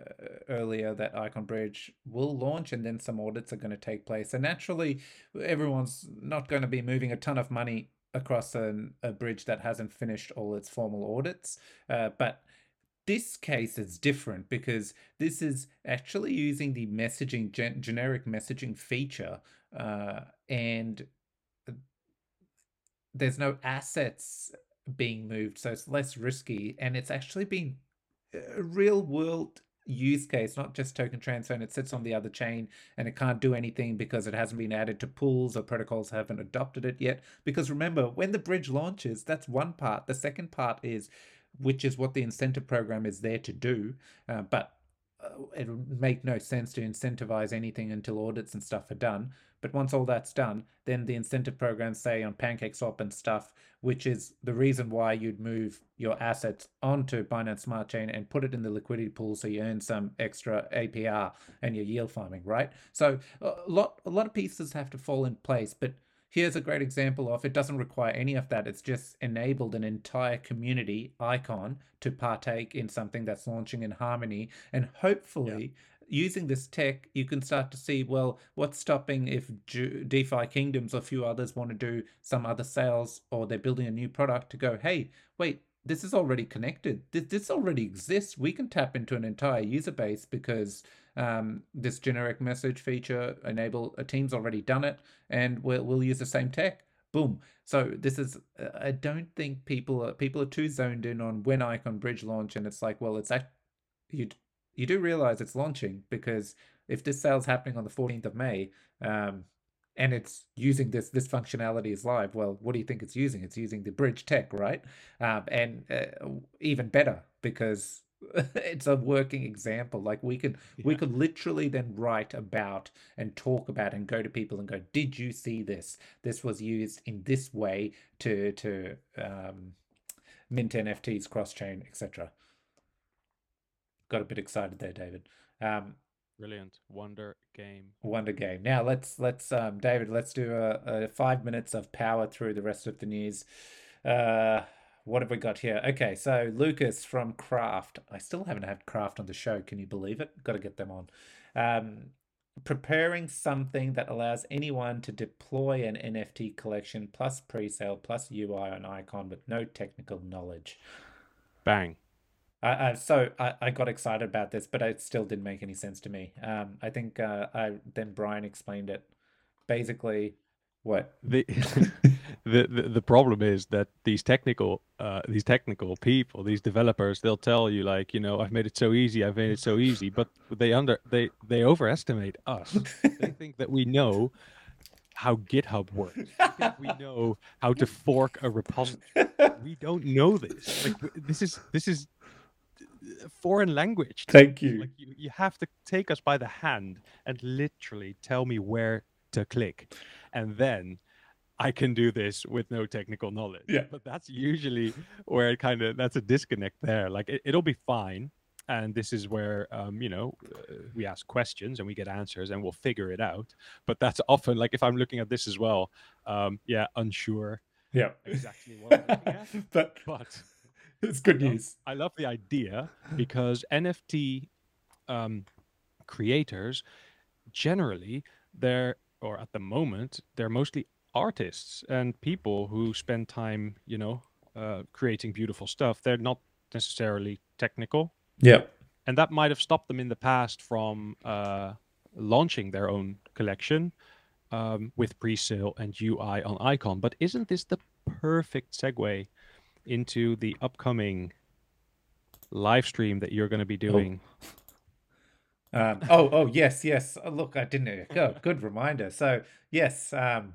earlier that Icon Bridge will launch, and then some audits are going to take place. And naturally, everyone's not going to be moving a ton of money across an, a bridge that hasn't finished all its formal audits. Uh, but this case is different because this is actually using the messaging, gen- generic messaging feature, uh, and there's no assets being moved, so it's less risky, and it's actually been a real world use case, not just token transfer, and it sits on the other chain and it can't do anything because it hasn't been added to pools or protocols haven't adopted it yet. Because remember, when the bridge launches, that's one part. The second part is, which is what the incentive program is there to do, uh, but uh, it would make no sense to incentivize anything until audits and stuff are done. But once all that's done, then the incentive programs say on PancakeSwap and stuff, which is the reason why you'd move your assets onto Binance Smart Chain and put it in the liquidity pool so you earn some extra A P R and you're yield farming, right? So a lot, a lot of pieces have to fall in place, but here's a great example of it doesn't require any of that. It's just enabled an entire community, Icon, to partake in something that's launching in Harmony. And hopefully, yeah, using this tech, you can start to see, well, what's stopping if DeFi Kingdoms or a few others want to do some other sales, or they're building a new product to go, hey, wait, this is already connected. This already exists. We can tap into an entire user base because um, this generic message feature enable a team's already done it, and we'll, we'll use the same tech. Boom. So this is, I don't think people are, people are too zoned in on when Icon Bridge launch, and it's like, well, it's act- you you do realize it's launching, because if this sale's happening on the fourteenth of May, um, and it's using this, this functionality is live. Well, what do you think it's using? It's using the bridge tech, right? Um, and uh, even better, because it's a working example. Like we could, yeah. we could literally then write about and talk about and go to people and go, did you see this? This was used in this way to, to um, mint N F Ts, cross-chain, et cetera. Got a bit excited there, David. Um, Brilliant. Wonder Game. Wonder Game. Now let's let's um David, let's do a, a five minutes of power through the rest of the news. Uh what have we got here? Okay, so Lucas from Craft. I still haven't had Craft on the show, can you believe it? Gotta get them on. Um preparing something that allows anyone to deploy an N F T collection plus pre-sale plus U I on Icon with no technical knowledge. Bang. I, I, so I, I got excited about this, but it still didn't make any sense to me. Um, I think uh, I then Brian explained it. Basically, what the the, the the problem is that these technical uh, these technical people, these developers, they'll tell you like, you know, I've made it so easy, I've made it so easy, but they under they they overestimate us. They think that we know how GitHub works. I think we know how to fork a repository. We don't know this. Like this is this is. foreign language. Thank you. Like you. You have to take us by the hand and literally tell me where to click. And then I can do this with no technical knowledge. Yeah. But that's usually where it kind of, that's a disconnect there. Like it, it'll be fine. And this is where, um, you know, uh, we ask questions and we get answers and we'll figure it out. But that's often like, if I'm looking at this as well, um, yeah, unsure. Yeah, exactly what I'm looking at. but, but it's good I news. Love, I love the idea because N F T um, creators generally, they're or at the moment they're mostly artists and people who spend time, you know, uh, creating beautiful stuff. They're not necessarily technical. Yeah, and that might have stopped them in the past from uh, launching their own collection. Um, with pre-sale and U I on Icon. But isn't this the perfect segue into the upcoming live stream that you're going to be doing? Oh, um, oh, oh, yes, yes. Oh, look, I didn't. Oh, good reminder. So, yes, um,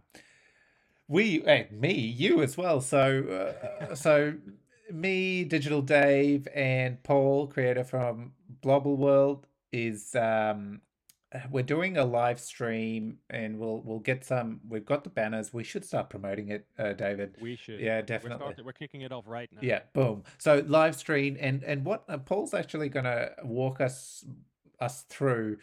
we, and me, you as well. So, uh, so me, Digital Dave, and Paul, creator from Blobble World, is... Um, we're doing a live stream, and we'll we'll get some. We've got the banners. We should start promoting it, uh, David. We should. Yeah, definitely. We're, started, we're kicking it off right now. Yeah, boom. So live stream, and and what uh, Paul's actually gonna walk us us through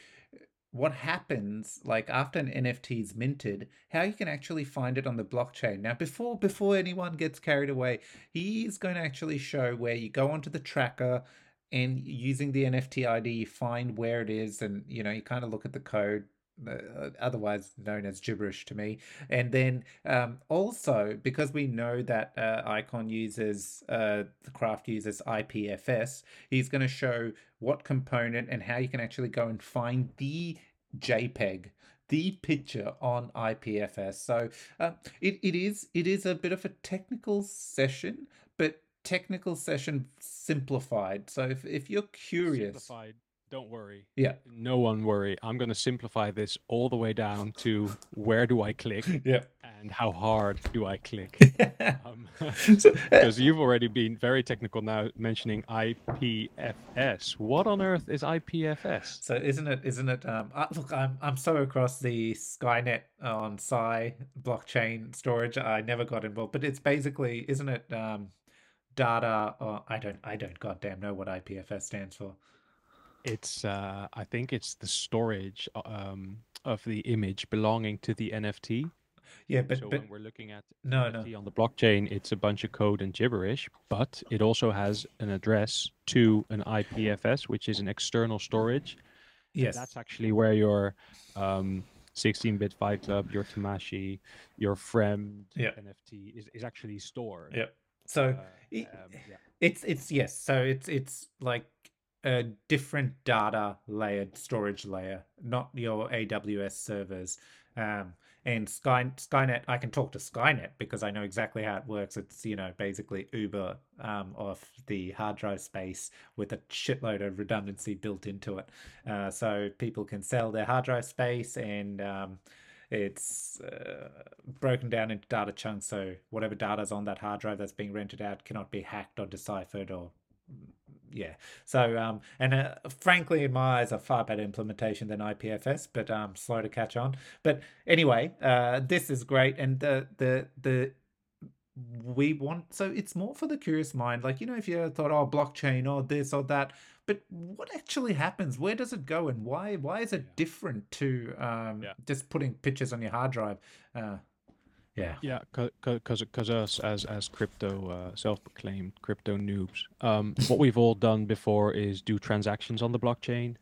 what happens like after an N F T is minted, how you can actually find it on the blockchain. Now, before before anyone gets carried away, he's going to actually show where you go onto the tracker. And using the N F T I D, you find where it is, and you know you kind of look at the code, uh, otherwise known as gibberish to me. And then um, also because we know that uh, Icon uses, uh, the Craft uses I P F S, he's going to show what component and how you can actually go and find the JPEG, the picture on I P F S. So uh, it it is it is a bit of a technical session, but. Technical session simplified. So if, if you're curious, simplified, don't worry. Yeah, no one worry. I'm going to simplify this all the way down to where do I click? Yeah, and how hard do I click? um, because you've already been very technical now, mentioning I P F S. What on earth is I P F S? So isn't it? Isn't it? Um, uh, look, I'm I'm so across the Skynet on Psi blockchain storage. I never got involved, but it's basically, isn't it? Um, Data, or I don't, I don't goddamn know what I P F S stands for. It's, uh, I think it's the storage um, of the image belonging to the N F T. Yeah, but, so but when we're looking at no, N F T no. on the blockchain, it's a bunch of code and gibberish, but it also has an address to an I P F S, which is an external storage. Yes, and that's actually where your um, sixteen-bit Fight Club, your Tamashi, your Fremd yep. N F T is, is actually stored. Yep. So uh, um, it, yeah. it's it's yes. So it's it's like a different data layered storage layer, not your A W S servers. Um, and Sky Skynet, I can talk to Skynet because I know exactly how it works. It's you know basically Uber um, of the hard drive space with a shitload of redundancy built into it. Uh, so people can sell their hard drive space and. Um, It's uh, broken down into data chunks, so whatever data is on that hard drive that's being rented out cannot be hacked or deciphered or, yeah. So, um, and uh, frankly, in my eyes, a far better implementation than I P F S, but um, slow to catch on. But anyway, uh, this is great, and the the the we want so it's more for the curious mind, like you know, if you thought, oh, blockchain or this or that, but what actually happens? Where does it go, and why? Why is it yeah. different to um, yeah. just putting pictures on your hard drive? Uh, yeah, yeah, because because us as as crypto uh, self-proclaimed crypto noobs, um, what we've all done before is do transactions on the blockchain,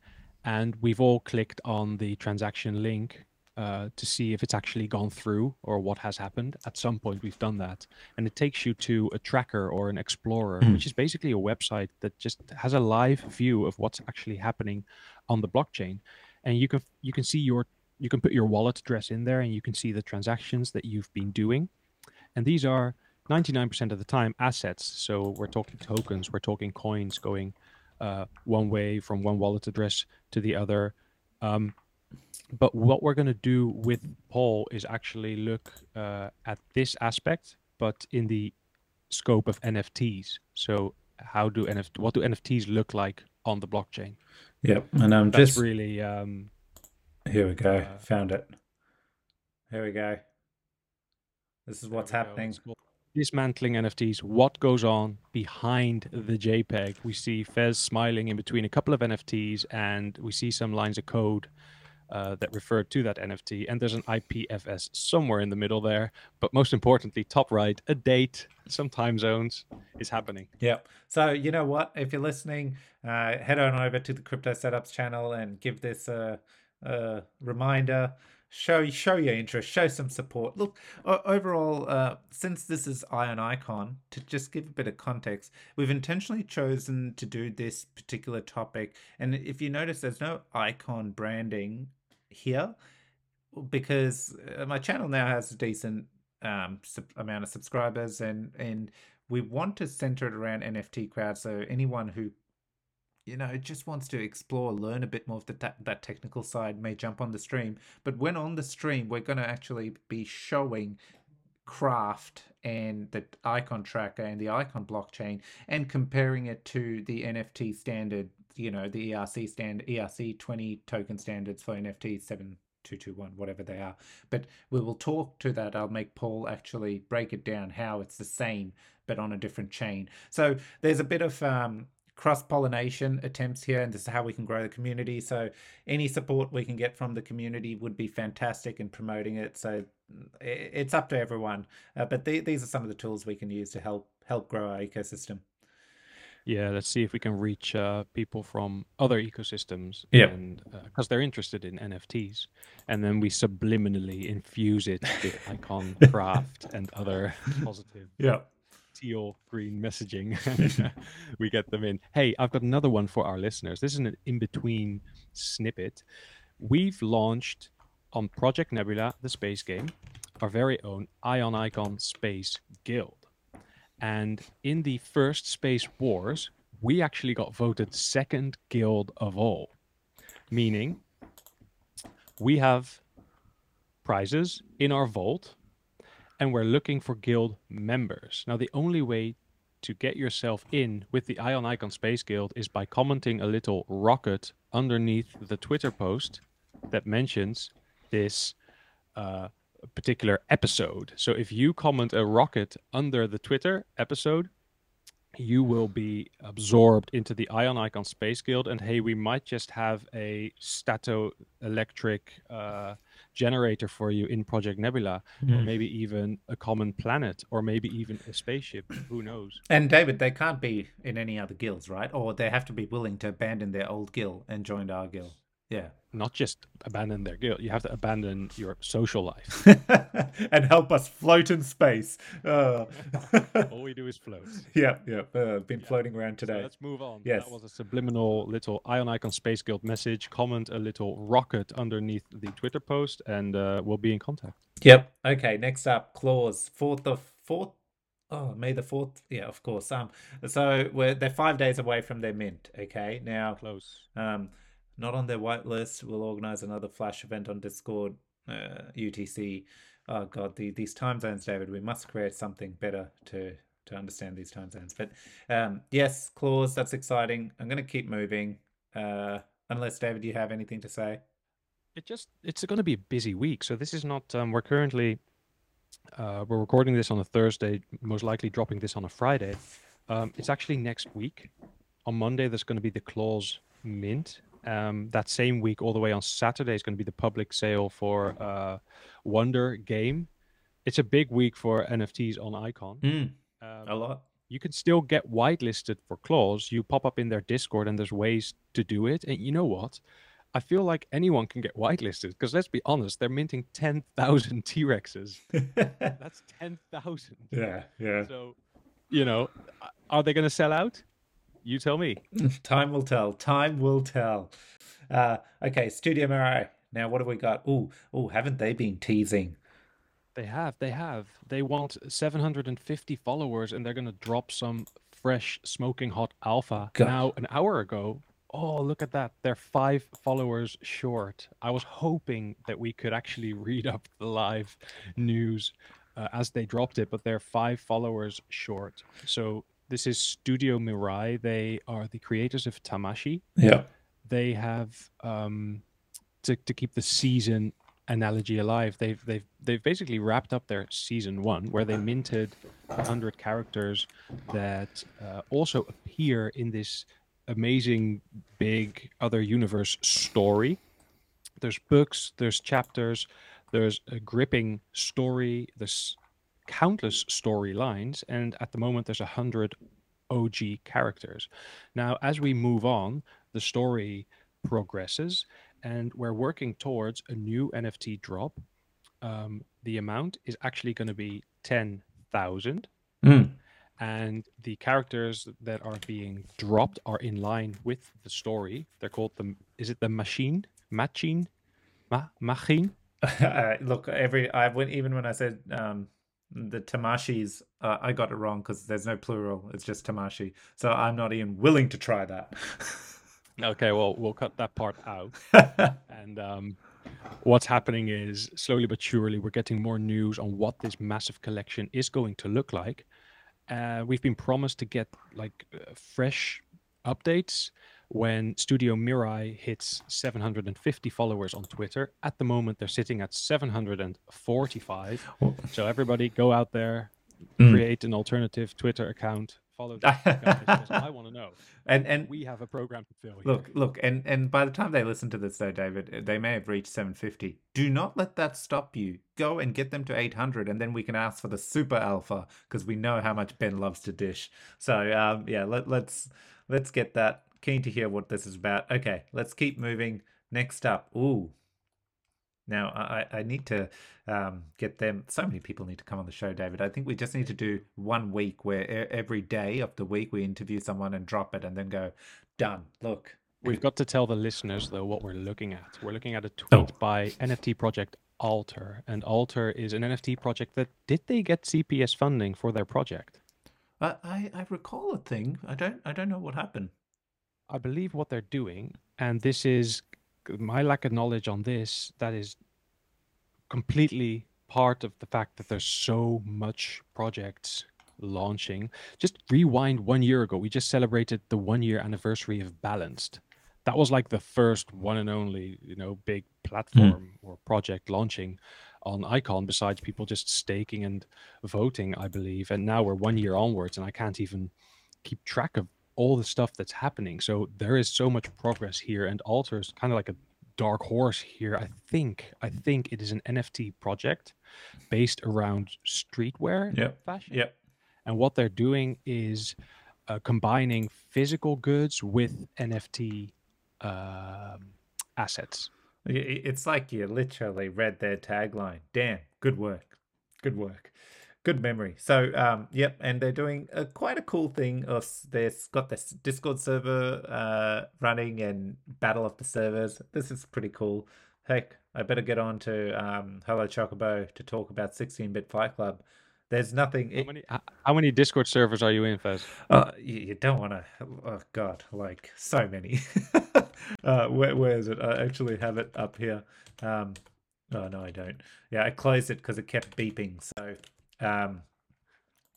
and we've all clicked on the transaction link uh, to see if it's actually gone through or what has happened. At some point, we've done that, and it takes you to a tracker or an explorer, mm. which is basically a website that just has a live view of what's actually happening on the blockchain, and you can you can see your you can put your wallet address in there, and you can see the transactions that you've been doing, and these are ninety-nine percent of the time assets. So we're talking tokens, we're talking coins going uh, one way from one wallet address to the other. Um, But what we're going to do with Paul is actually look uh, at this aspect, but in the scope of N F Ts. So, how do N F T? What do N F Ts look like on the blockchain? Yep, and I'm That's just really. Um, here we go. Uh, Found it. Here we go. This is what's happening. Dismantling N F Ts, what goes on behind the JPEG? We see Fez smiling in between a couple of N F Ts, and we see some lines of code. uh, that refer to that N F T. And there's an I P F S somewhere in the middle there. But most importantly, top right, a date, some time zones is happening. Yeah. So you know what? If you're listening, uh, head on over to the Crypto Setups channel and give this a, a reminder. Show show your interest, show some support. Look, overall, uh, since this is Ion Icon, to just give a bit of context, we've intentionally chosen to do this particular topic. And if you notice, there's no Icon branding here because my channel now has a decent um, sub- amount of subscribers, and, and we want to center it around N F T crowd. So anyone who, you know, just wants to explore, learn a bit more of the te- that technical side may jump on the stream. But when on the stream, we're going to actually be showing Craft and the Icon Tracker and the Icon blockchain and comparing it to the N F T standard, you know, the E R C standard, E R C twenty token standards for N F T seven two two one, whatever they are. But we will talk to that. I'll make Paul actually break it down, how it's the same, but on a different chain. So there's a bit of... Um, cross-pollination attempts here, and this is how we can grow the community. So any support we can get from the community would be fantastic in promoting it. So it's up to everyone, uh, but th- these are some of the tools we can use to help help grow our ecosystem. Yeah, let's see if we can reach uh, people from other ecosystems, yeah, and because uh, they're interested in N F Ts, and then we subliminally infuse it with Icon, Craft, and other positive. Yeah. Teal green messaging. We get them in. Hey, I've got another one for our listeners. This is an in-between snippet. We've launched on Project Nebula, the space game, our very own Ion Icon Space Guild. And in the first Space Wars, we actually got voted second guild of all, meaning we have prizes in our vault. And we're looking for guild members. Now, the only way to get yourself in with the Ion Icon Space Guild is by commenting a little rocket underneath the Twitter post that mentions this uh, particular episode. So if you comment a rocket under the Twitter episode, you will be absorbed into the Ion Icon Space Guild. And hey, we might just have a statoelectric uh, generator for you in Project Nebula, mm. or maybe even a common planet, or maybe even a spaceship. Who knows? And David, they can't be in any other guilds, right? Or they have to be willing to abandon their old guild and join our guild. Yeah. Not just abandon their guild. You have to abandon your social life. And help us float in space. Uh. All we do is float. Yeah, yeah. Uh, been yeah. floating around today. So let's move on. Yes. That was a subliminal little Ion Icon Space Guild message. Comment a little rocket underneath the Twitter post, and uh, we'll be in contact. Yep. Okay, next up, Claws. Fourth of fourth. Oh, May the fourth. Yeah, of course. Um. So we're, they're five days away from their mint. Okay, now. Close. Um. Not on their whitelist. We'll organize another flash event on Discord, uh, U T C. Oh, God, the, these time zones, David. We must create something better to, to understand these time zones. But um, yes, Claws, that's exciting. I'm going to keep moving. Uh, unless, David, you have anything to say? It just It's going to be a busy week. So this is not... Um, we're currently... Uh, we're recording this on a Thursday, most likely dropping this on a Friday. Um, it's actually next week. On Monday, there's going to be the Claws mint. Um, that same week, all the way on Saturday, is going to be the public sale for uh, Wonder Game. It's a big week for N F Ts on Icon. Mm, um, a lot. You can still get whitelisted for Claws. You pop up in their Discord, and there's ways to do it. And you know what? I feel like anyone can get whitelisted because, let's be honest, they're minting ten thousand T-Rexes. That's ten thousand. Yeah, yeah. So, you know, are they going to sell out? You tell me. Time will tell. Time will tell. Uh, okay, Studio Mirai. Now, what have we got? Ooh, ooh, haven't they been teasing? They have. They have. They want seven hundred fifty followers, and they're going to drop some fresh, smoking hot alpha. God. Now, an hour ago, oh, look at that. They're five followers short. I was hoping that we could actually read up the live news uh, as they dropped it, but they're five followers short. So... This is Studio Mirai. They are the creators of Tamashi. Yeah. They have um, to to keep the season analogy alive. They've they've they've basically wrapped up their season one, where they minted one hundred characters that uh, also appear in this amazing big other universe story. there's books, there's chapters, there's a gripping story, there's countless storylines, and at the moment there's a hundred O G characters. Now, as we move on, the story progresses, and we're working towards a new N F T drop. Um, the amount is actually going to be ten thousand. Mm. And the characters that are being dropped are in line with the story. They're called the, is it the machine? Machine? Ma- machine? uh, look, every, I went, even when I said um, the Tamashis, uh, I got it wrong because there's no plural. It's just Tamashi. So I'm not even willing to try that. Okay, well, we'll cut that part out. And um, what's happening is, slowly but surely, we're getting more news on what this massive collection is going to look like. Uh, we've been promised to get like uh, fresh updates when Studio Mirai hits seven hundred fifty followers on Twitter. At the moment, they're sitting at seven hundred forty-five. Oh. So everybody go out there, mm. create an alternative Twitter account, follow the guys, I want to know. And and we have a program to fill. Look, here. look, and, and by the time they listen to this, though, David, they may have reached seven fifty. Do not let that stop you. Go and get them to eight hundred, and then we can ask for the super alpha, because we know how much Ben loves to dish. So um, yeah, let, let's let's get that. Keen to hear what this is about. Okay, let's keep moving. Next up, ooh. Now, I, I need to um, get them. So many people need to come on the show, David. I think we just need to do one week where every day of the week we interview someone and drop it and then go, done. Look. We've got to tell the listeners, though, what we're looking at. We're looking at a tweet oh. by N F T project Alter. And Alter is an N F T project that, did they get C P S funding for their project? I, I, I recall a thing. I don't, I don't know what happened. I believe what they're doing, and this is... my lack of knowledge on this, that is completely part of the fact that there's so much projects launching. Just rewind one year ago. We just celebrated the one year anniversary of Balanced. That was like the first one and only, you know, big platform mm. or project launching on Icon, besides people just staking and voting, I believe. And now we're one year onwards, and I can't even keep track of all the stuff that's happening. So there is so much progress here, and Alter is kind of like a dark horse here. I think, I think it is an N F T project based around streetwear yep. fashion. Yep. And what they're doing is uh, combining physical goods with N F T uh, assets. It's like you literally read their tagline. Damn, good work. Good work. Good memory. So, um, yep, and they're doing a, quite a cool thing. Of they've got this Discord server uh, running and battle of the servers. This is pretty cool. Heck, I better get on to um, Hello Chocobo to talk about sixteen-bit Fight Club. There's nothing... How many, it, how many Discord servers are you in, Fez? Uh, you, you don't want to... Oh, God, like, so many. uh, where, where is it? I actually have it up here. Um, oh, no, I don't. Yeah, I closed it because it kept beeping, so... Um,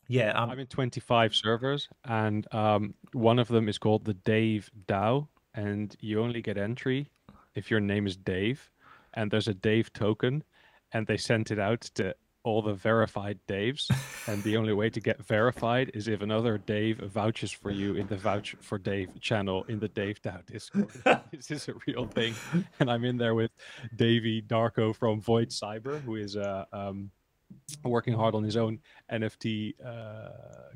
yeah, um, I'm in twenty-five servers, and um, one of them is called the Dave DAO, and you only get entry if your name is Dave, and there's a Dave token, and they sent it out to all the verified Daves, and the only way to get verified is if another Dave vouches for you in the Vouch for Dave channel in the Dave DAO Discord. This is a real thing, and I'm in there with Davey Darko from Void Cyber, who is a... Uh, um, working hard on his own N F T uh,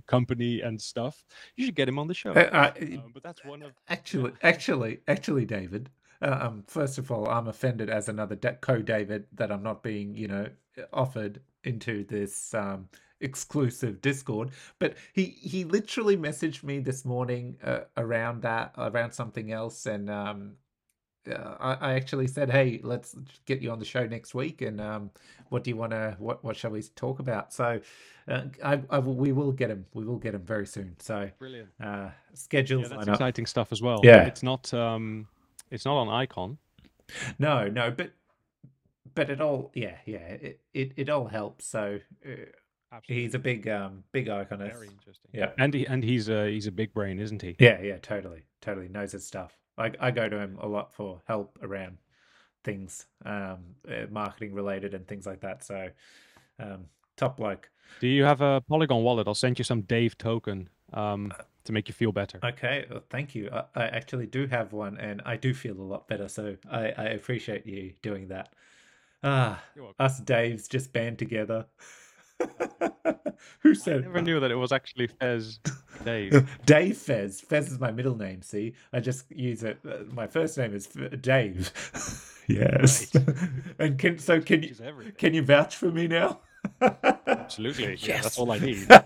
company and stuff. You should get him on the show. Uh, um, but that's one of actually, yeah. actually, actually, David. Um, first of all, I'm offended as another de- co-David that I'm not being, you know, offered into this um, exclusive Discord. But he he literally messaged me this morning uh, around that, around something else, and um, Uh, I, I actually said, hey, let's get you on the show next week, and um, what do you want to, what, what shall we talk about? So uh, I, I, we will get him. We will get him very soon. So brilliant. Uh, schedules. Yeah, that's exciting stuff as well. Yeah. It's not, um, it's not on Icon. No, no, but, but it all, yeah, yeah, it, it, it all helps. So uh, he's a big, um, big iconist. Very interesting. Yeah. And he, and he's a, he's a big brain, isn't he? Yeah. Yeah, totally. Totally knows his stuff. I, I go to him a lot for help around things, um, uh, marketing related and things like that. So um, top bloke. Do you have a Polygon wallet? I'll send you some Dave token um, to make you feel better. Okay, well, thank you. I, I actually do have one, and I do feel a lot better, so I, I appreciate you doing that. Ah, us Daves just band together. Who said I never that? Knew that it was actually Fez Dave. Dave Fez. Fez is my middle name, see? I just use it. My first name is Dave. Yes. Right. And can, so can you, can you vouch for me now? Absolutely. Yes. Yeah, that's all I need. uh,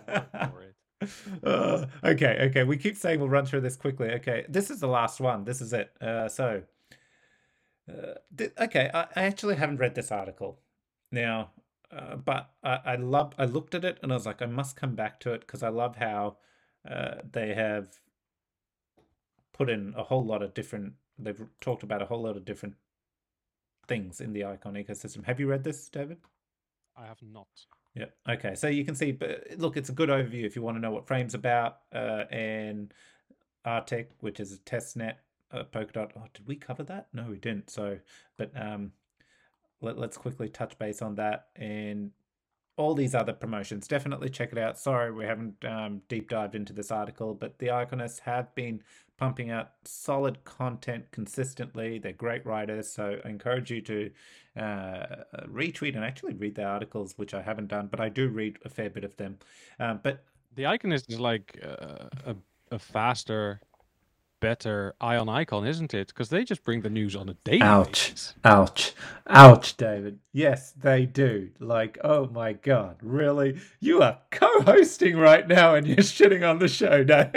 okay, okay. We keep saying we'll run through this quickly. Okay, this is the last one. This is it. Uh, so, uh, th- okay, I, I actually haven't read this article. Now... Uh, but I, I love. I looked at it and I was like, I must come back to it because I love how uh, they have put in a whole lot of different. They've talked about a whole lot of different things in the Icon ecosystem. Have you read this, David? I have not. Yeah. Okay. So you can see. But look, it's a good overview if you want to know what Frame's about. Uh, and Artek, which is a testnet, uh, Polkadot. Oh, did we cover that? No, we didn't. So, but um. Let's quickly touch base on that and all these other promotions. Definitely check it out. Sorry, we haven't um, deep dived into this article, but the Iconists have been pumping out solid content consistently. They're great writers, so I encourage you to uh, retweet and actually read their articles, which I haven't done, but I do read a fair bit of them. Um, but the Iconist is like uh, a, a faster... better Ion Icon, isn't it? Because they just bring the news on a daily ouch basis. ouch ouch David, yes they do. Like, oh my god, really? You are co-hosting right now and you're shitting on the show. No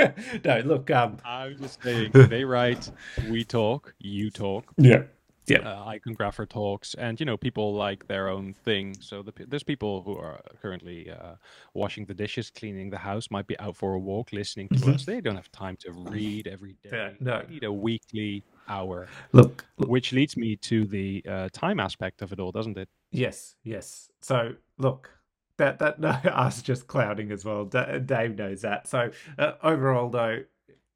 no look, um I'm just saying, they write, we talk, you talk, yeah yeah uh, Icon Grapher talks, and you know, people like their own thing. So the, there's people who are currently uh washing the dishes, cleaning the house, might be out for a walk listening to mm-hmm. us. They don't have time to read every day. Yeah, no. They need a weekly hour. Look, look, which leads me to the uh time aspect of it all, doesn't it? Yes yes So look, that that no us just clouding as well. D- Dave knows that. So uh, overall though,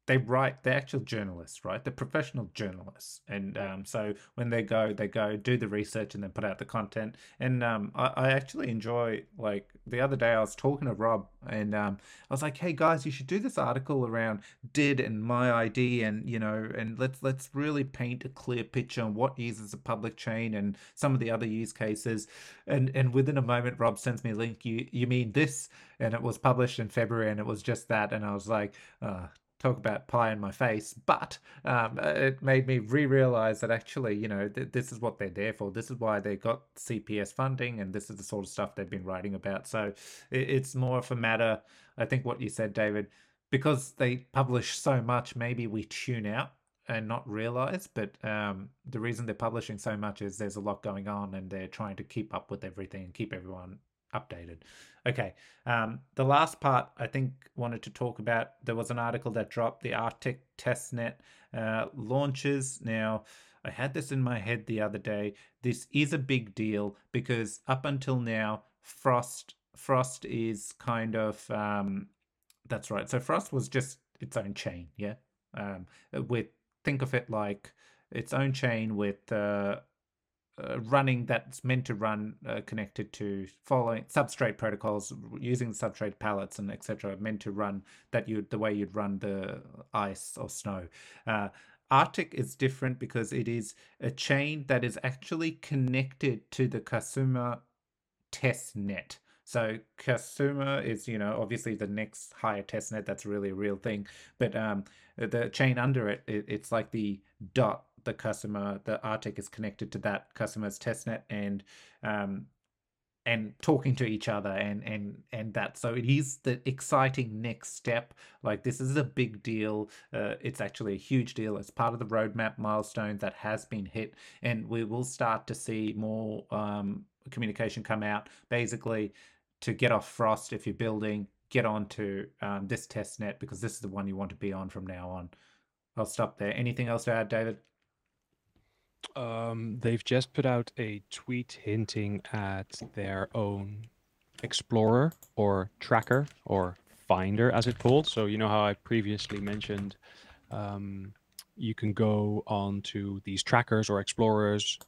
they write, they're actual journalists, right? They're professional journalists. And um, so when they go, they go do the research and then put out the content. And um, I, I actually enjoy, like, the other day I was talking to Rob and um, I was like, hey, guys, you should do this article around D I D and my I D and, you know, and let's let's really paint a clear picture on what uses a public chain and some of the other use cases. And and within a moment, Rob sends me a link, you, you mean this? And it was published in February and it was just that. And I was like, uh talk about pie in my face, but um, it made me re-realize that actually, you know, th- this is what they're there for. This is why they got C P S funding, and this is the sort of stuff they've been writing about. So it- it's more of a matter, I think what you said, David, because they publish so much, maybe we tune out and not realize, but um, the reason they're publishing so much is there's a lot going on, and they're trying to keep up with everything and keep everyone updated. Okay. Um, the last part I think wanted to talk about, there was an article that dropped, the Arctic testnet uh, launches. Now, I had this in my head the other day. This is a big deal because up until now, Frost, Frost is kind of, um, that's right. So Frost was just its own chain. Yeah. Um, with, think of it like its own chain with, uh, Uh, running that's meant to run uh, connected to following substrate protocols using the substrate pallets and et cetera meant to run that you the way you'd run the ice or snow. Uh, Arctic is different because it is a chain that is actually connected to the Kasuma test net. So Kasuma is, you know, obviously the next higher test net. That's really a real thing. But um, the chain under it, it it's like the dot. The customer, the Arctic is connected to that customer's testnet and um, and talking to each other and and and that. So it is the exciting next step. Like, this is a big deal. Uh, it's actually a huge deal. It's part of the roadmap milestone that has been hit, and we will start to see more um, communication come out. Basically, to get off Frost if you're building, get onto um, this testnet because this is the one you want to be on from now on. I'll stop there. Anything else to add, David? Um, they've just put out a tweet hinting at their own explorer or tracker or finder, as it's called. So you know how I previously mentioned um, you can go on to these trackers or explorers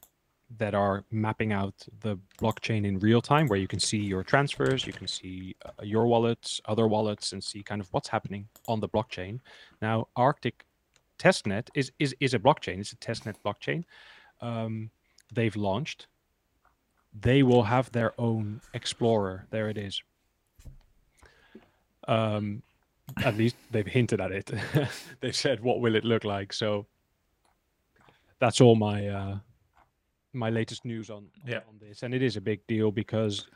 that are mapping out the blockchain in real time, where you can see your transfers, you can see uh, your wallets, other wallets, and see kind of what's happening on the blockchain. Now, Arctic Testnet is is is a blockchain. It's a testnet blockchain. Um, they've launched. They will have their own explorer. There it is. Um, at least they've hinted at it. They've said, "What will it look like?" So that's all my. Uh, my latest news on, yeah. on this, and it is a big deal because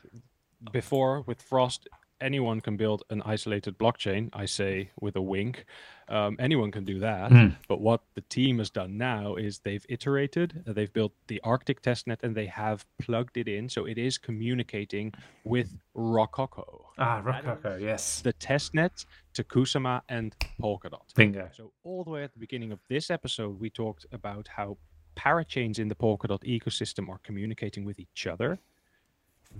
before with Frost, anyone can build an isolated blockchain, I say with a wink, um, anyone can do that. Mm. But what the team has done now is they've iterated, they've built the Arctic testnet, and they have plugged it in. So it is communicating with Rococo. Ah, Rococo, yes. The testnet to Kusama and Polkadot. Bingo. So all the way at the beginning of this episode, we talked about how parachains in the Polkadot ecosystem are communicating with each other.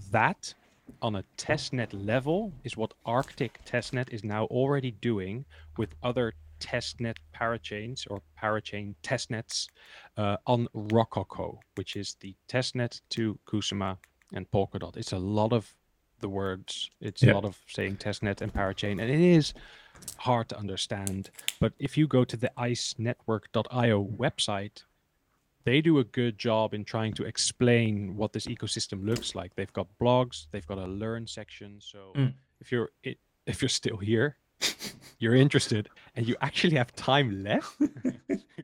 That, on a testnet level, is what Arctic Testnet is now already doing with other testnet parachains or parachain testnets uh, on Rococo, which is the testnet to Kusama and Polkadot. It's a lot of the words. It's yeah. a lot of saying testnet and parachain, and it is hard to understand. But if you go to the ice network dot i o website, they do a good job in trying to explain what this ecosystem looks like. They've got blogs, they've got a learn section. So mm. if you're if you're still here, you're interested, and you actually have time left,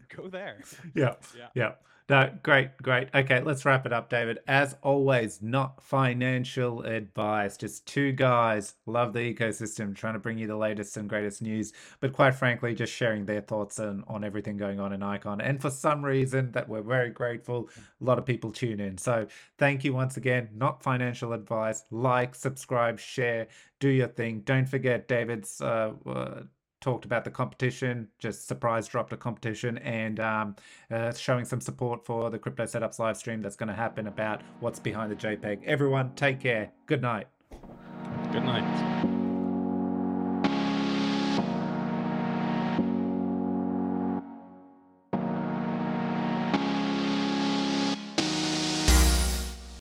go there. Yeah, yeah, yeah. No, great, great. Okay, let's wrap it up, David. As always, not financial advice. Just two guys, love the ecosystem, trying to bring you the latest and greatest news, but quite frankly, just sharing their thoughts on, on everything going on in Icon. And for some reason that we're very grateful, a lot of people tune in. So thank you once again. Not financial advice. Like, subscribe, share, do your thing. Don't forget David's... Uh, uh, talked about the competition, just surprise dropped a competition, and um, uh, showing some support for the Crypto Setups live stream that's going to happen about what's behind the JPEG. Everyone, take care. Good night. Good night.